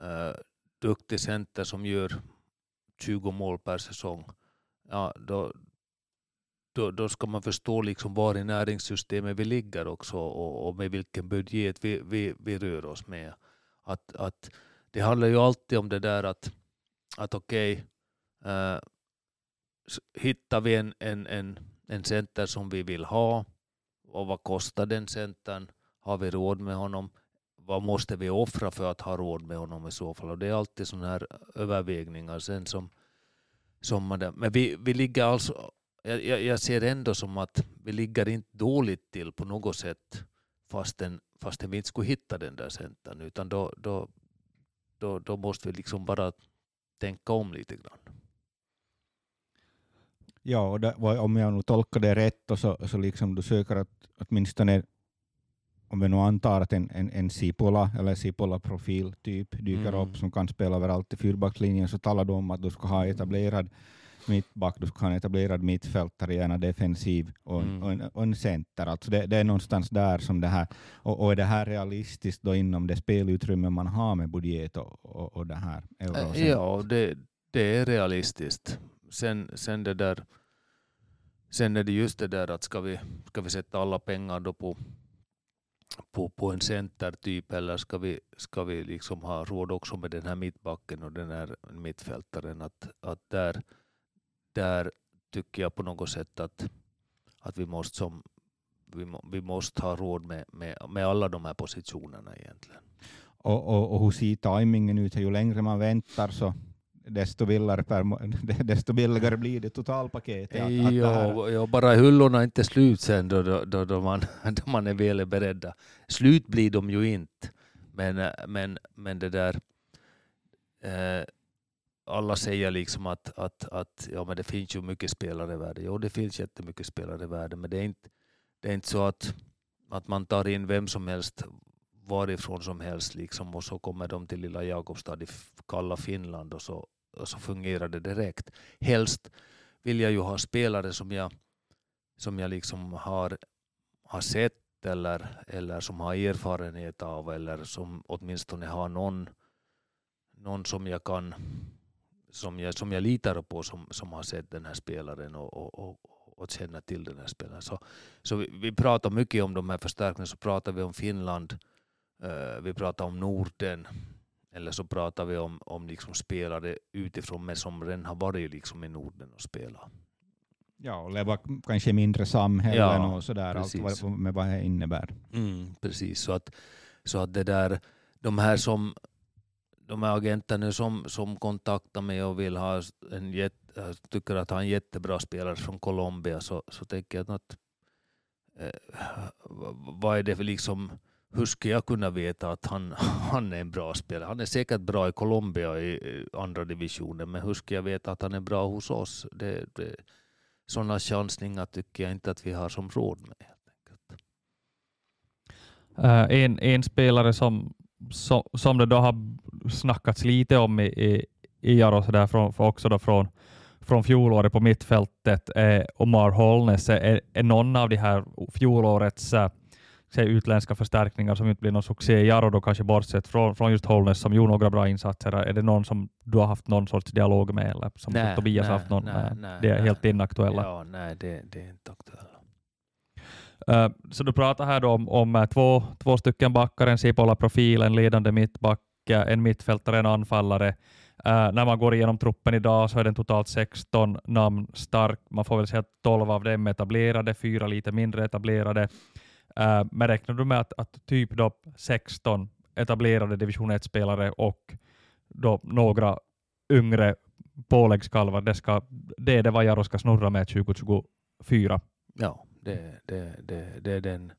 äh, duktig center som gör tjugo mål per säsong, ja då Då, då ska man förstå liksom var i näringssystemet vi ligger också och, och med vilken budget vi, vi, vi rör oss med. Att, att det handlar ju alltid om det där att, att okej, okay, eh, hittar vi en, en, en, en center som vi vill ha, och vad kostar den centern? Har vi råd med honom? Vad måste vi offra för att ha råd med honom i så fall? Och det är alltid sådana här övervägningar sen som, som man där. Men vi, vi ligger alltså... Jag, jag, jag ser ändå som att vi ligger inte dåligt till på något sätt fastän, fastän vi inte skulle hitta den där centern, utan då, då, då, då måste vi liksom bara tänka om lite grann. Ja, och där, om jag nu tolkar det rätt och så, så liksom du söker att åtminstone, om vi nu antar att en, en, en Sipola eller Sipola-profil typ dyker mm. upp som kan spela överallt i fyrbackslinjen, så talar du om att du ska ha etablerad mittback, du ska ha en etablerad mittfältare, gärna defensiv, och, mm. och, en, och en center. Alltså det, det är någonstans där som det här, och, och är det här realistiskt då inom det spelutrymme man har med budget och, och, och det här? Euro- äh, ja, det, det är realistiskt. Sen, sen, det där, sen är det just det där att ska vi, ska vi sätta alla pengar då på, på, på en center typ, eller ska vi, ska vi liksom ha råd också med den här mittbacken och den här mittfältaren, att, att där Där tycker jag på något sätt att, att vi, måste som, vi, må, vi måste ha råd med, med, med alla de här positionerna egentligen. Och, och, och hur ser tajmingen ut? Ju längre man väntar så desto billigare, per, desto billigare blir det totalpaketet. Att, att jo, det här... jo, bara hyllorna inte slut sen då, då, då, då, man, då man är väl beredda. Slut blir de ju inte. Men, men, men det där... Eh, alla säger liksom att, att, att ja, men det finns ju mycket spelare i världen. Jo, det finns jättemycket spelare i världen, men det är inte, det är inte så att, att man tar in vem som helst varifrån som helst liksom, och så kommer de till lilla Jakobstad i kalla Finland och så, och så fungerar det direkt. Helst vill jag ju ha spelare som jag, som jag liksom har, har sett eller, eller som har erfarenhet av, eller som åtminstone har någon, någon som jag kan Som jag, som jag litar på, som, som har sett den här spelaren och, och, och, och känner till den här spelaren. Så, så vi, vi pratar mycket om de här förstärkningarna, så pratar vi om Finland, eh, vi pratar om Norden, eller så pratar vi om, om liksom spelare utifrån med som redan har varit liksom i Norden och spelat. Ja, och leva kanske mindre samhällen ja, och sådär, precis. Allt vad, med vad det innebär. Mm, precis, så att, så att det där, de här som de här agenterna som, som kontaktar mig och vill ha en jätt, tycker att han är en jättebra spelare från Colombia, så, så tänker jag att eh, vad är det för liksom, hur ska jag kunna veta att han, han är en bra spelare? Han är säkert bra i Colombia i andra divisionen, men hur ska jag veta att han är bra hos oss? Det, det, sådana chansningar tycker jag inte att vi har som råd med. Uh, en, en spelare som Så, som det då har snackats lite om i, i, i Jaro så där från, också då från, från fjolåret på mittfältet, eh, Omar Holness är, är någon av de här fjolårets eh, utländska förstärkningar som inte blir någon succé i Jaro då, kanske bortsett från, från just Holness som gjorde några bra insatser. Är det någon som du har haft någon sorts dialog med, eller som nej, Tobias nej, haft någon nej, med? Nej, det är nej, helt inaktuella. Ja, nej, det, det är inte aktuellt. Uh, så du pratar här då om, om två, två stycken backar, en Sipola-profil, en ledande mittback, en mittfältare, en anfallare. Uh, när man går igenom truppen idag så är den totalt sexton namn stark. Man får väl säga att tolv av dem etablerade, fyra lite mindre etablerade. Uh, men räknar du med att, att typ då sexton etablerade division ett-spelare och då några yngre påläggskalvar, det, ska, det är det vad Jaro ska snurra med tjugo tjugofyra? Ja, det, det, det, det, är den,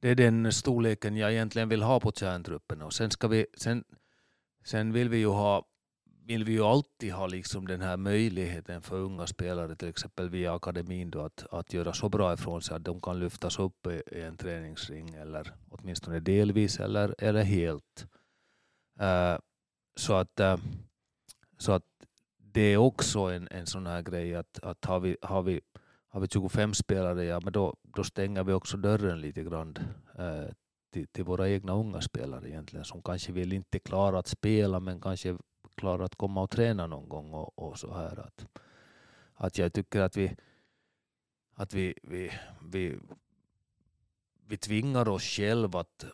det är den storleken jag egentligen vill ha på kärntruppen. Och sen, ska vi, sen, sen vill vi ju ha vill vi ju alltid ha liksom den här möjligheten för unga spelare, till exempel via akademin då, att, att göra så bra ifrån sig att de kan lyftas upp i, i en träningsring, eller åtminstone delvis eller, eller helt. Uh, så, att, uh, så att det är också en, en sån här grej att, att har, vi, har, vi, har vi tjugofem spelare, ja, men då, då stänger vi också dörren lite grann uh, till, till våra egna unga spelare egentligen, som kanske vill inte klara att spela men kanske klara att komma och träna någon gång och, och så här att, att jag tycker att vi att vi vi, vi, vi tvingar oss själva att,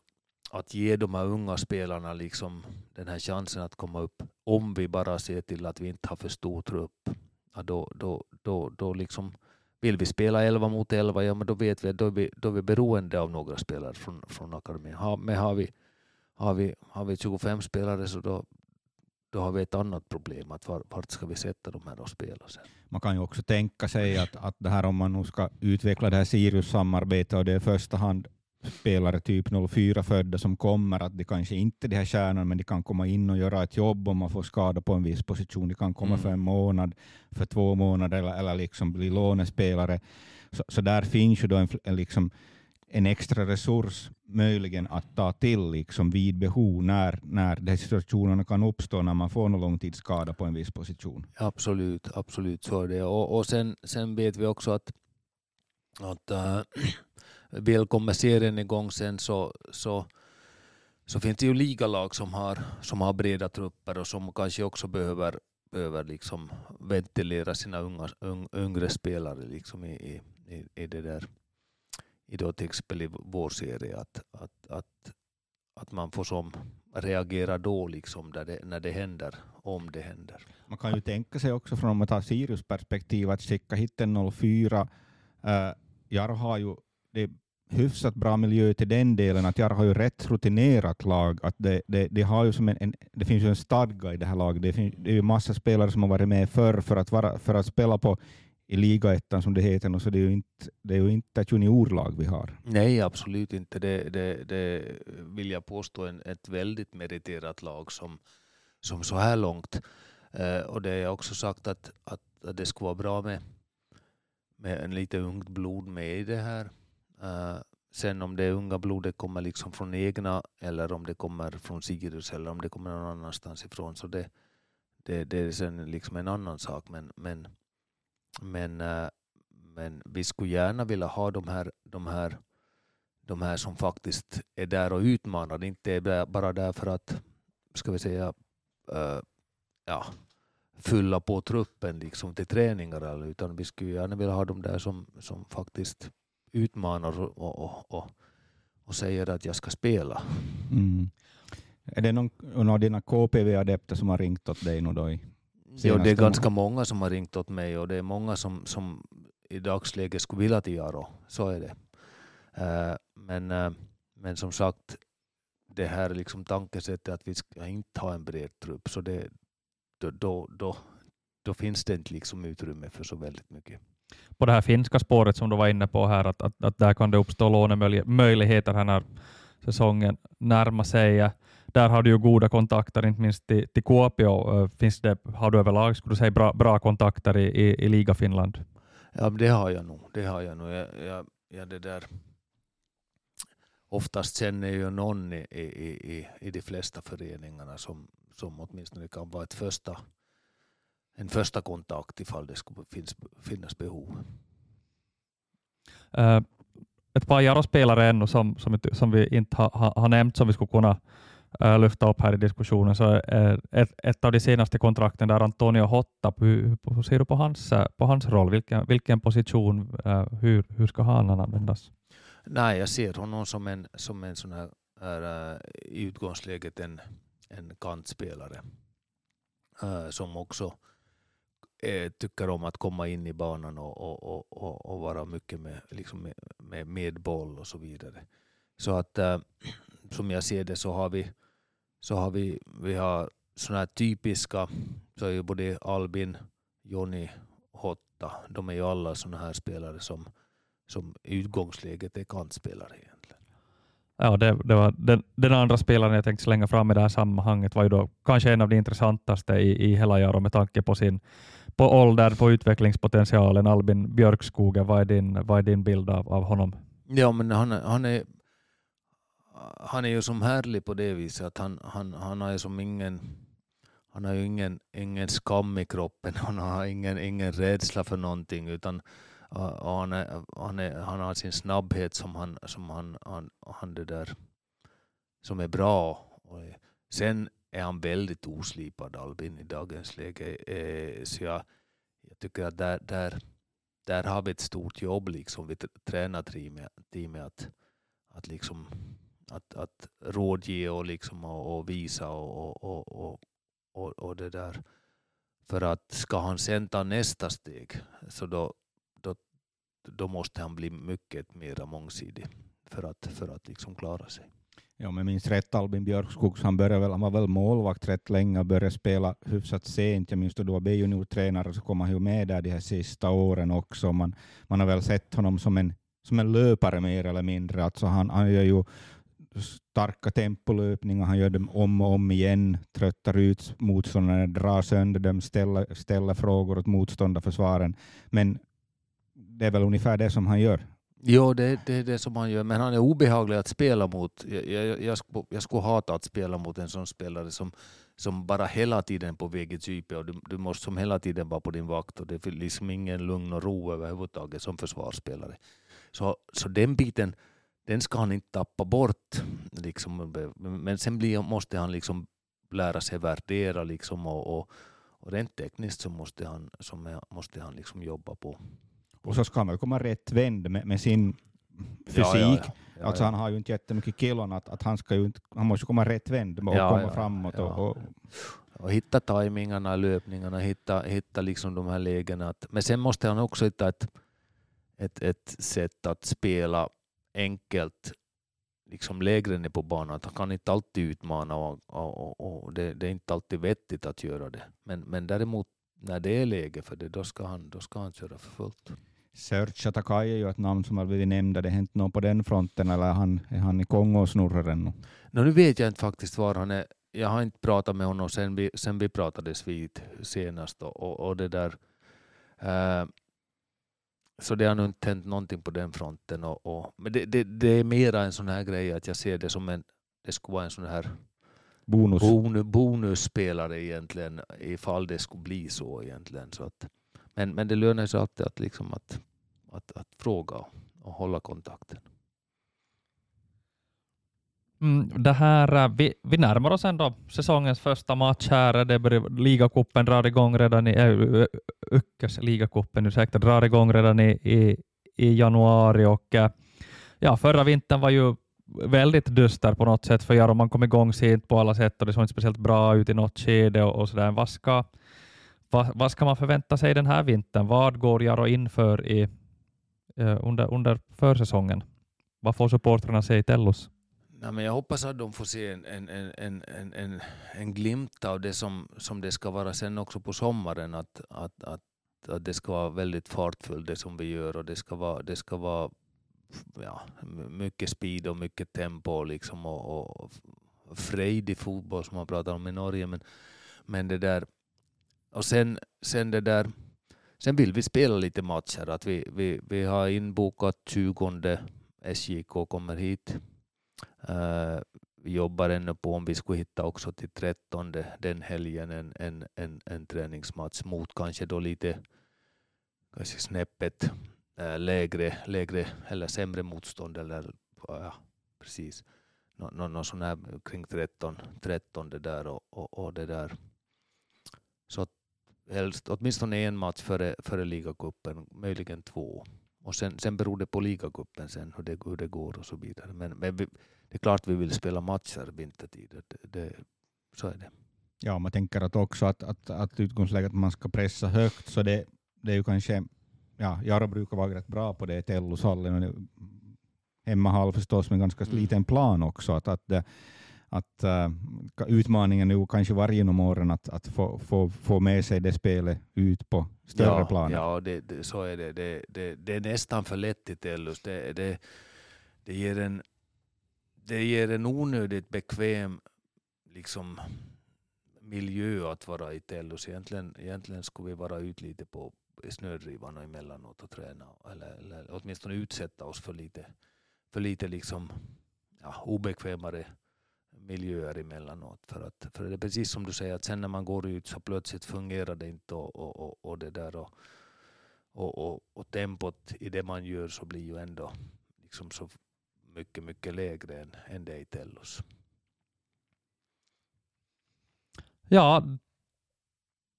att ge de här unga spelarna liksom den här chansen att komma upp, om vi bara ser till att vi inte har för stor trupp. Ja, då, då, då, då liksom vill vi spela elva mot elva, ja, men då vet vi att då är vi, då är vi beroende av några spelare från, från akademin. Ha, men har vi, har, vi, har vi tjugofem spelare, så då Då har vi ett annat problem, att var, vart ska vi sätta de här och spela sen? Man kan ju också tänka sig att, att det här, om man nu ska utveckla det här Sirius-samarbetet, och det är i första hand spelare typ noll fyra-födda som kommer, att det kanske inte är de här kärnan, men de kan komma in och göra ett jobb om man får skada på en viss position. De kan komma mm. för en månad, för två månader eller, eller liksom bli lånespelare. Så, så där finns ju då en, en liksom en extra resurs möjligen att ta till liksom vid behov när, när de här situationerna kan uppstå, när man får någon långtidsskada på en viss position. Absolut, absolut så är det. Och, och sen, sen vet vi också att, att äh, väl kommer serien igång sen, så, så, så finns det ju ligalag som har, som har breda trupper och som kanske också behöver, behöver liksom ventilera sina unga, un, yngre spelare liksom i, i, i, i det där. Idag till exempel i vår serie att, att, att, att man får som reagera då liksom där det, när det händer, om det händer. Man kan ju tänka sig också från att ta Sirius perspektiv att skicka hit en noll fyra. Uh, jag har ju det hyfsat bra miljö till den delen, att jag har ju rätt rutinerat lag, att det, det, det, har ju som en, en, det finns ju en stadga i det här laget. Det, finns, det är ju massa spelare som har varit med förr för att, vara, för att spela på i ligaettan som det heter, och så det är ju inte, det är ju inte ett juniorlag vi har. Nej, absolut inte. Det, det, det vill jag påstå, en, ett väldigt meriterat lag som, som så här långt. Eh, och det har jag också sagt att, att, att det ska vara bra med, med en lite ungt blod med i det här. Eh, sen om det unga blodet kommer liksom från egna, eller om det kommer från Sirius, eller om det kommer någon annanstans ifrån, så det, det, det är sen liksom en annan sak. Men, men Men, men vi skulle gärna vilja ha de här, de, här, de här som faktiskt är där och utmanar. Inte bara där för att, ska vi säga, äh, ja, fylla på truppen liksom till träningar. Utan vi skulle gärna vilja ha de där som, som faktiskt utmanar och, och, och, och säger att jag ska spela. Mm. Är det någon, någon av dina K P V-adepter som har ringt åt dig nu då i? Ja, det är ganska många som har ringt åt mig, och det är många som, som i dagsläget skulle vilja till Jaro. Så är det. Äh, men, äh, men som sagt, det här liksom tankesättet att vi ska inte ha en bred trupp, så det, då, då, då, då finns det inte liksom utrymme för så väldigt mycket. På det här finska spåret som du var inne på här, att, att, att där kan det uppstå lånemöjligheter här när säsongen närmar sig. Där har du ju goda kontakter, inte minst till, till Kuopio. Finns det, har du överlag, skulle du säga, bra, bra kontakter i, i, i Liga Finland? Ja, det har jag nog. Det har jag nog. Jag, jag, jag det där. Oftast känner jag ju någon i, i, i, i de flesta föreningarna som, som åtminstone kan vara ett första, en första kontakt ifall det skulle finnas, finnas behov. Uh, ett par Jaro-spelare ännu som, som, som vi inte har ha, ha nämnt, som vi skulle kunna Uh, lyfta upp här i diskussionen, så uh, ett, ett av de senaste kontrakten där, Antonio Hotta, hur, hur ser du på hans, på hans roll? Vilken, vilken position, uh, hur, hur ska han användas? Nej, jag ser honom som en, som en sån här, här uh, i utgångsläget en, en kantspelare uh, som också uh, tycker om att komma in i banan och, och, och, och, och vara mycket med, liksom med, med, med boll och så vidare. Så att äh, som jag ser det så har vi så har vi vi har såna här typiska, så är ju både Albin, Johnny, Hotta, de är ju alla såna här spelare som som utgångsläget är kantspelare egentligen. Ja, det, det var den, den andra spelaren jag tänkte slänga fram i det här sammanhanget var ju då kanske en av de intressantaste i, i hela Jaro med tanke på sin på ålder, på utvecklingspotentialen. Albin Björkskog, vad är din, vad är din bild av, av honom? Ja, men han, han är han är ju som härlig på det viset att han han han har ju som ingen han har ju ingen ingen skam i kroppen, han har ingen ingen rädsla för någonting, utan Och han, är, han, är, han har sin snabbhet som han som han, han, han det där som är bra. Sen är han väldigt oslipad, Albin, i dagens läge, så jag, jag tycker att där, där, där har vi ett stort jobb liksom. Vi tränar teamet att, att liksom att, att rådge och liksom och, och visa och, och, och, och, och det där, för att ska han sen ta nästa steg så då då måste han bli mycket mer mångsidig för att, för att liksom klara sig. Ja, men minst rätt, Albin Björkskog, han, väl, han var väl målvakt rätt länge, började spela hyfsat sent. Jag minns då du var B-junior-tränare så kom han ju med där de här sista åren också. Man, man har väl sett honom som en, som en löpare mer eller mindre. Alltså han, han gör ju starka tempolöpningar, han gör dem om och om igen, tröttar ut motståndarna, drar sönder dem, ställer, ställer frågor åt motståndarförsvaren. Men det är väl ungefär det som han gör. Ja, det, det är det som han gör. Men han är obehaglig att spela mot. Jag, jag, jag, skulle, jag skulle hata att spela mot en sån spelare som, som bara hela tiden på väg i typen. Och du, du måste som hela tiden vara på din vakt. Och det är liksom ingen lugn och ro överhuvudtaget som försvarsspelare. Så, så den biten, den ska han inte tappa bort. Liksom. Men sen blir, måste han liksom lära sig värdera. Liksom, och, och, och rent tekniskt så måste han, som, måste han liksom jobba på. Och så ska man komma rätt vänd med, med sin fysik. Ja, ja, ja. Ja, alltså han har ju inte jättemycket kilon, att, att han, ska ju inte, han måste komma rätt vänd och ja, komma ja, framåt. Ja. Och, och... och hitta tajmingarna, löpningarna, hitta, hitta liksom de här lägena. Men sen måste han också hitta ett, ett, ett sätt att spela enkelt liksom lägre ner på banan. Han kan inte alltid utmana och, och, och, och det, det är inte alltid vettigt att göra det. Men, men däremot när det är läge för det, då ska han, då ska han köra för fullt. Sergej är ju ett namn som har blivit nämnda. Det hänt något på den fronten, eller är han, är han i Kongo och snurrar ännu? No, nu vet jag inte faktiskt var han är. Jag har inte pratat med honom sen vi, sen vi pratades vid senast. Och, och det där, äh, så det har nog inte hänt någonting på den fronten. Och, och, men det, det, det är mera en sån här grej att jag ser det som en, det skulle vara en sån här bonus. Bon, bonusspelare egentligen, ifall det skulle bli så egentligen. Så att, Men, men det lönar sig alltid att, liksom att, att, att fråga och hålla kontakten. Mm, det här, vi, vi närmar oss ändå säsongens första match här. Det börjar, ligakuppen drar igång redan i, äh, Ökkes ligakuppen, ursäkta, drar igång redan i, i, i januari. Och, äh, ja, förra vintern var ju väldigt dyster på något sätt för Jaro. Man kom igång sent på alla sätt och det såg inte speciellt bra ut i något skede. Och, och sådär. Vad ska... Vad, vad ska man förvänta sig den här vintern? Vad går Jaro inför i, eh, under, under försäsongen? Vad får supportrarna se i Tellus? Nej, men jag hoppas att de får se en, en, en, en, en, en glimt av det som, som det ska vara sen också på sommaren. Att, att, att, att det ska vara väldigt fartfullt det som vi gör, och det ska vara, det ska vara ja, mycket speed och mycket tempo liksom, och, och frejdig fotboll som man pratar om i Norge. Men, men det där... Och sen, sen det där, sen vill vi spela lite matcher. Att vi, vi, vi har inbokat tjugonde S J K kommer hit. Uh, vi jobbar ännu på om vi skulle hitta också till trettonde den helgen en, en, en, en träningsmatch mot kanske då lite kanske snäppet uh, lägre, lägre eller sämre motstånd eller ja, precis. Nå, nå, nå sån här kring tretton, tretton det där och, och, och det där. Så helst åtminstone en match före, före ligakuppen, möjligen två. Och sen, sen beror det på ligakuppen sen hur det, hur det går och så vidare. Men, men vi, det är klart vi vill spela matcher vintertid. Det, det, så är det. Ja, man tänker att också att, att, att utgångsläget man ska pressa högt. Så det, det är ju kanske, ja, Jaro brukar vara rätt bra på det i Tellushallen. hemmahall förstås, men ganska mm. liten plan också. Att, att, att uh, utmaningen nu kanske var genom åren att, att få, få, få med sig det spelet ut på större ja, planer. Ja, det, det, så är det. Det, det. Det är nästan för lätt i Tellus. Det, det, det ger en det ger en onödigt bekväm liksom miljö att vara i Tellus. Egentligen, egentligen skulle vi vara ut lite på snödrivarna emellanåt och träna eller, eller åtminstone utsätta oss för lite för lite liksom ja, obekvämare miljöer emellanåt, för att för det är precis som du säger att sen när man går ut så plötsligt fungerar det inte och, och, och, och det där och, och, och, och tempot i det man gör så blir ju ändå liksom så mycket mycket lägre än, än det i Tellus. Ja,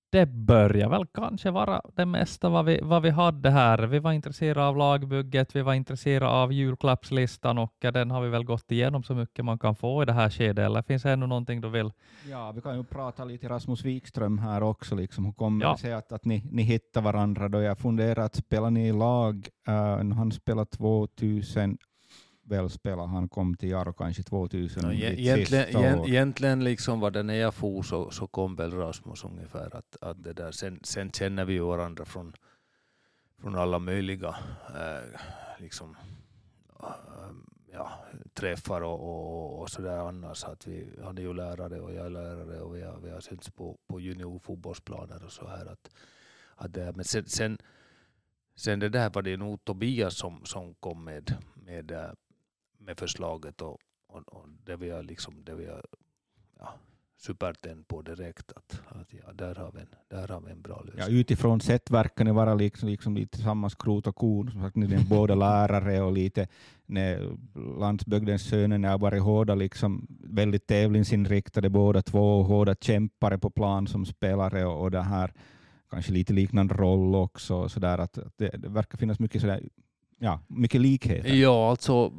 det börjar väl kanske vara det mesta vad vi, vad vi hade här. Vi var intresserade av lagbygget, vi var intresserade av julklappslistan och den har vi väl gått igenom så mycket man kan få i det här skedet. Eller finns det ännu någonting du vill? Ja, vi kan ju prata lite Rasmus Wikström här också. Liksom. Hur kommer ja. det sig att, att ni, ni hittar varandra? Då jag funderar att spela ni i lag. Uh, han spelade tvåtusen. Väl spela. Han kom till Jaro kanske tvåtusen. No, egentligen, egentligen liksom var det när jag for så, så kom väl Rasmus ungefär. Att, att det där. Sen, sen känner vi varandra från, från alla möjliga äh, liksom, äh, ja, träffar och, och, och sådär annars. Att vi, han är ju lärare och jag är lärare och vi har, vi har synts på, på juniorfotbollsplaner och så här. Att, att det, men sen, sen, sen det där var det nog Tobias som, som kom med, med med förslaget och, och, och det vi har liksom det vi har ja, superten på direkt att, att ja, där har vi en, där har vi en bra lösning. Ja, utifrån sett verkar ni vara liksom, liksom lite samma skrot och korn, som sagt, ni är båda lärare och lite landsbygdens söner har varit hårda liksom, väldigt tävlingsinriktade båda två, hårda kämpare på plan som spelare och, och det här kanske lite liknande roll också så där att, att det, det verkar finnas mycket så där. Ja, mycket likheter. Ja, alltså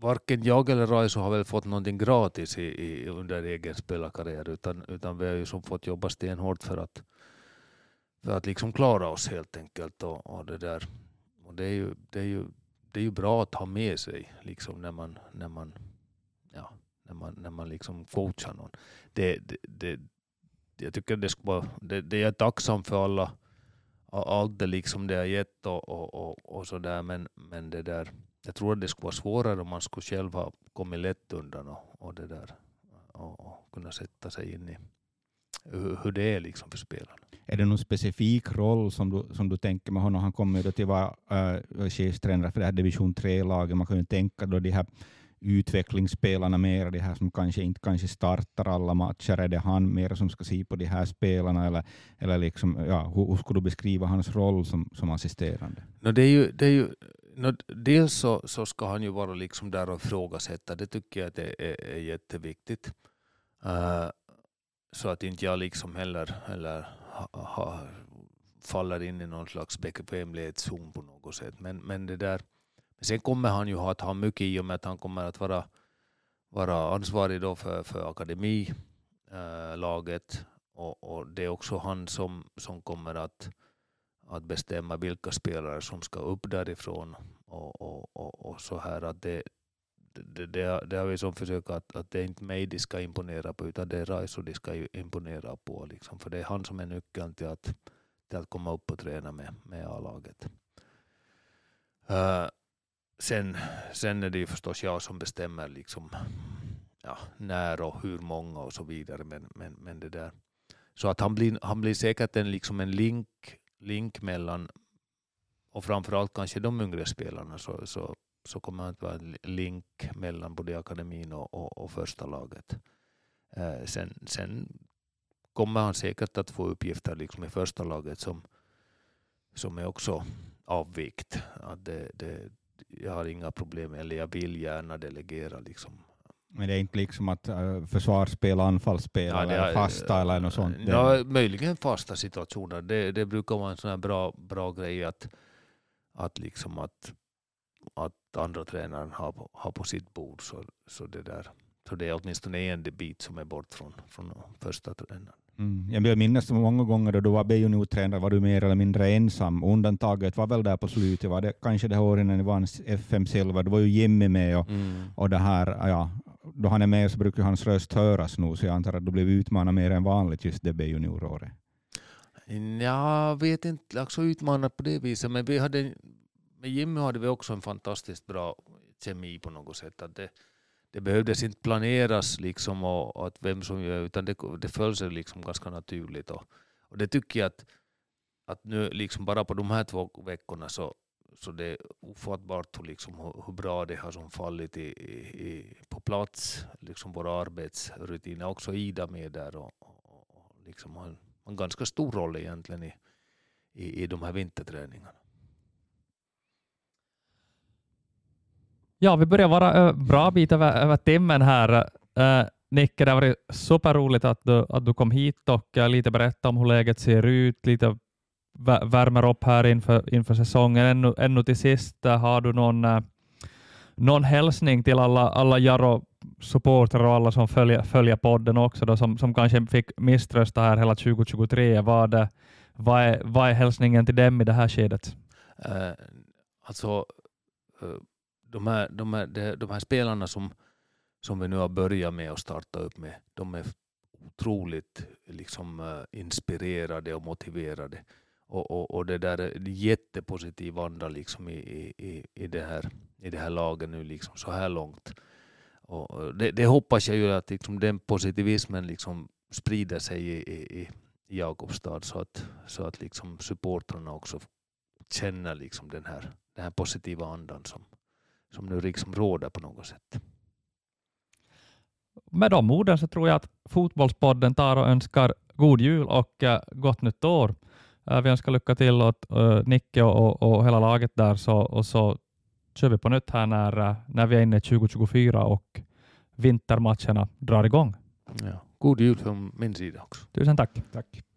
varken jag eller Raisu har väl fått någonting gratis i, i, under egen spelarkarriär utan, utan vi har ju som fått jobba stenhårt för att, för att liksom klara oss helt enkelt och, och det där. Och det är ju, det är ju, det är ju bra att ha med sig liksom när man, när man, ja, när man, när man liksom coachar någon. Det, det, det, jag tycker det ska vara, det, det är jag tacksam för alla allt det liksom det har gett och, och, och, och sådär men, men det där jag tror att det skulle vara svårare om man skulle själv ha kommit lätt undan och, och det där och, och kunna sätta sig in i hur, hur det är liksom för spelarna. Är det någon specifik roll som du, som du tänker med honom? Han kommer ju till vara äh, chefstränare för det här division tre-laget. Man kan ju tänka då de här utvecklingsspelarna mer, de här som kanske inte kanske startar alla matcher, är det han mer som ska se på de här spelarna eller, eller liksom, ja, hur, hur skulle du beskriva hans roll som, som assisterande? No, det är ju, det är ju, no, dels så, så ska han ju vara liksom där och frågasätta, det tycker jag att det är, är jätteviktigt. Uh, så att inte jag liksom heller, heller ha, ha, faller in i någon slags bekvämlighetszon på något sätt, men, men det där. Sen kommer han ju att ha mycket i och med att han kommer att vara, vara ansvarig då för, för akademilaget och, och det är också han som, som kommer att, att bestämma vilka spelare som ska upp därifrån och, och, och, och så här att det, det, det, det har vi som försökt att, att det är inte mig de ska imponera på utan det är Raisu de ska imponera på liksom, för det är han som är nyckeln till att, till att komma upp och träna med, med A-laget. Uh, Sen, sen är det ju förstås jag som bestämmer liksom, ja, när och hur många och så vidare. Men, men, men det där. Så att han blir, han blir säkert en, liksom en link, link mellan, och framförallt kanske de yngre spelarna, så, så, så kommer han att vara en länk mellan både akademin och, och, och första laget. Eh, sen, sen kommer han säkert att få uppgifter liksom i första laget som, som är också avvikt. Att det, det, jag har inga problem, eller jag vill gärna delegera liksom. Men det är inte liksom att äh, försvarsspel, anfallsspel, ja, eller är, fasta eller något sånt? Ja, möjligen fasta situationer. Det, det brukar vara en sån här bra, bra grej att, att, liksom att, att andra tränaren har på, har på sitt bord. Så, så, det där. Så det är åtminstone en bit som är bort från, från första tränaren. Mm. Jag börjar minnas många gånger då du var B-junior-tränare var du mer eller mindre ensam. Undantaget var väl där på slutet. Var det kanske det här året när ni vann F M Silver. Det var ju Jimmy med och, mm. och det här. Ja, då han är med så brukar hans röst höras nu. Så jag antar att du blev utmanad mer än vanligt just det B-junioråret. Jag vet inte. Jag så utmanad på det viset. Men vi hade, med Jimmy hade vi också en fantastiskt bra kemi på något sätt. Att det, det behövdes inte planeras liksom och att vem som gör, utan det, det föll sig liksom ganska naturligt. Och, och det tycker jag att, att nu liksom bara på de här två veckorna så, så det är ofattbart liksom hur, hur bra det har som fallit i, i, på plats. Liksom våra arbetsrutiner, också Ida med där och, och, och liksom har en, en ganska stor roll egentligen i, i, i de här vinterträningarna. Ja, vi börjar vara bra bit över, över timmen här. Uh, Nicke, det har varit superroligt att du, att du kom hit och uh, lite berätta om hur läget ser ut. Lite värmer upp här inför, inför säsongen. Ännu, ännu till sist, uh, har du någon, uh, någon hälsning till alla, alla Jaro-supportrar och alla som följer, följer podden också då, som, som kanske fick misströsta här hela tjugohundratjugotre? Vad är, vad är, vad är hälsningen till dem i det här skedet? Uh, alltså... Uh... De här, de, här, de här spelarna som, som vi nu har börjat med och starta upp med, de är otroligt liksom, inspirerade och motiverade. Och, och, och det där är jättepositiv anda liksom, i, i, i det här, i det här laget nu liksom, så här långt. Och det, det hoppas jag ju att liksom, den positivismen liksom, sprider sig i, i, i Jakobstad så att, så att liksom, supportrarna också känner liksom, den, här, den här positiva andan som som nu liksom råder på något sätt. Med de orden så tror jag att Fotbollspodden tar och önskar god jul och uh, gott nytt år. Uh, vi önskar lycka till åt uh, Nicke och, och, och hela laget där. Så, och så kör vi på nytt här när, uh, när vi är inne i tjugohundratjugofyra och vintermatcherna drar igång. Ja. God jul från min sida också. Tusen tack. Tack.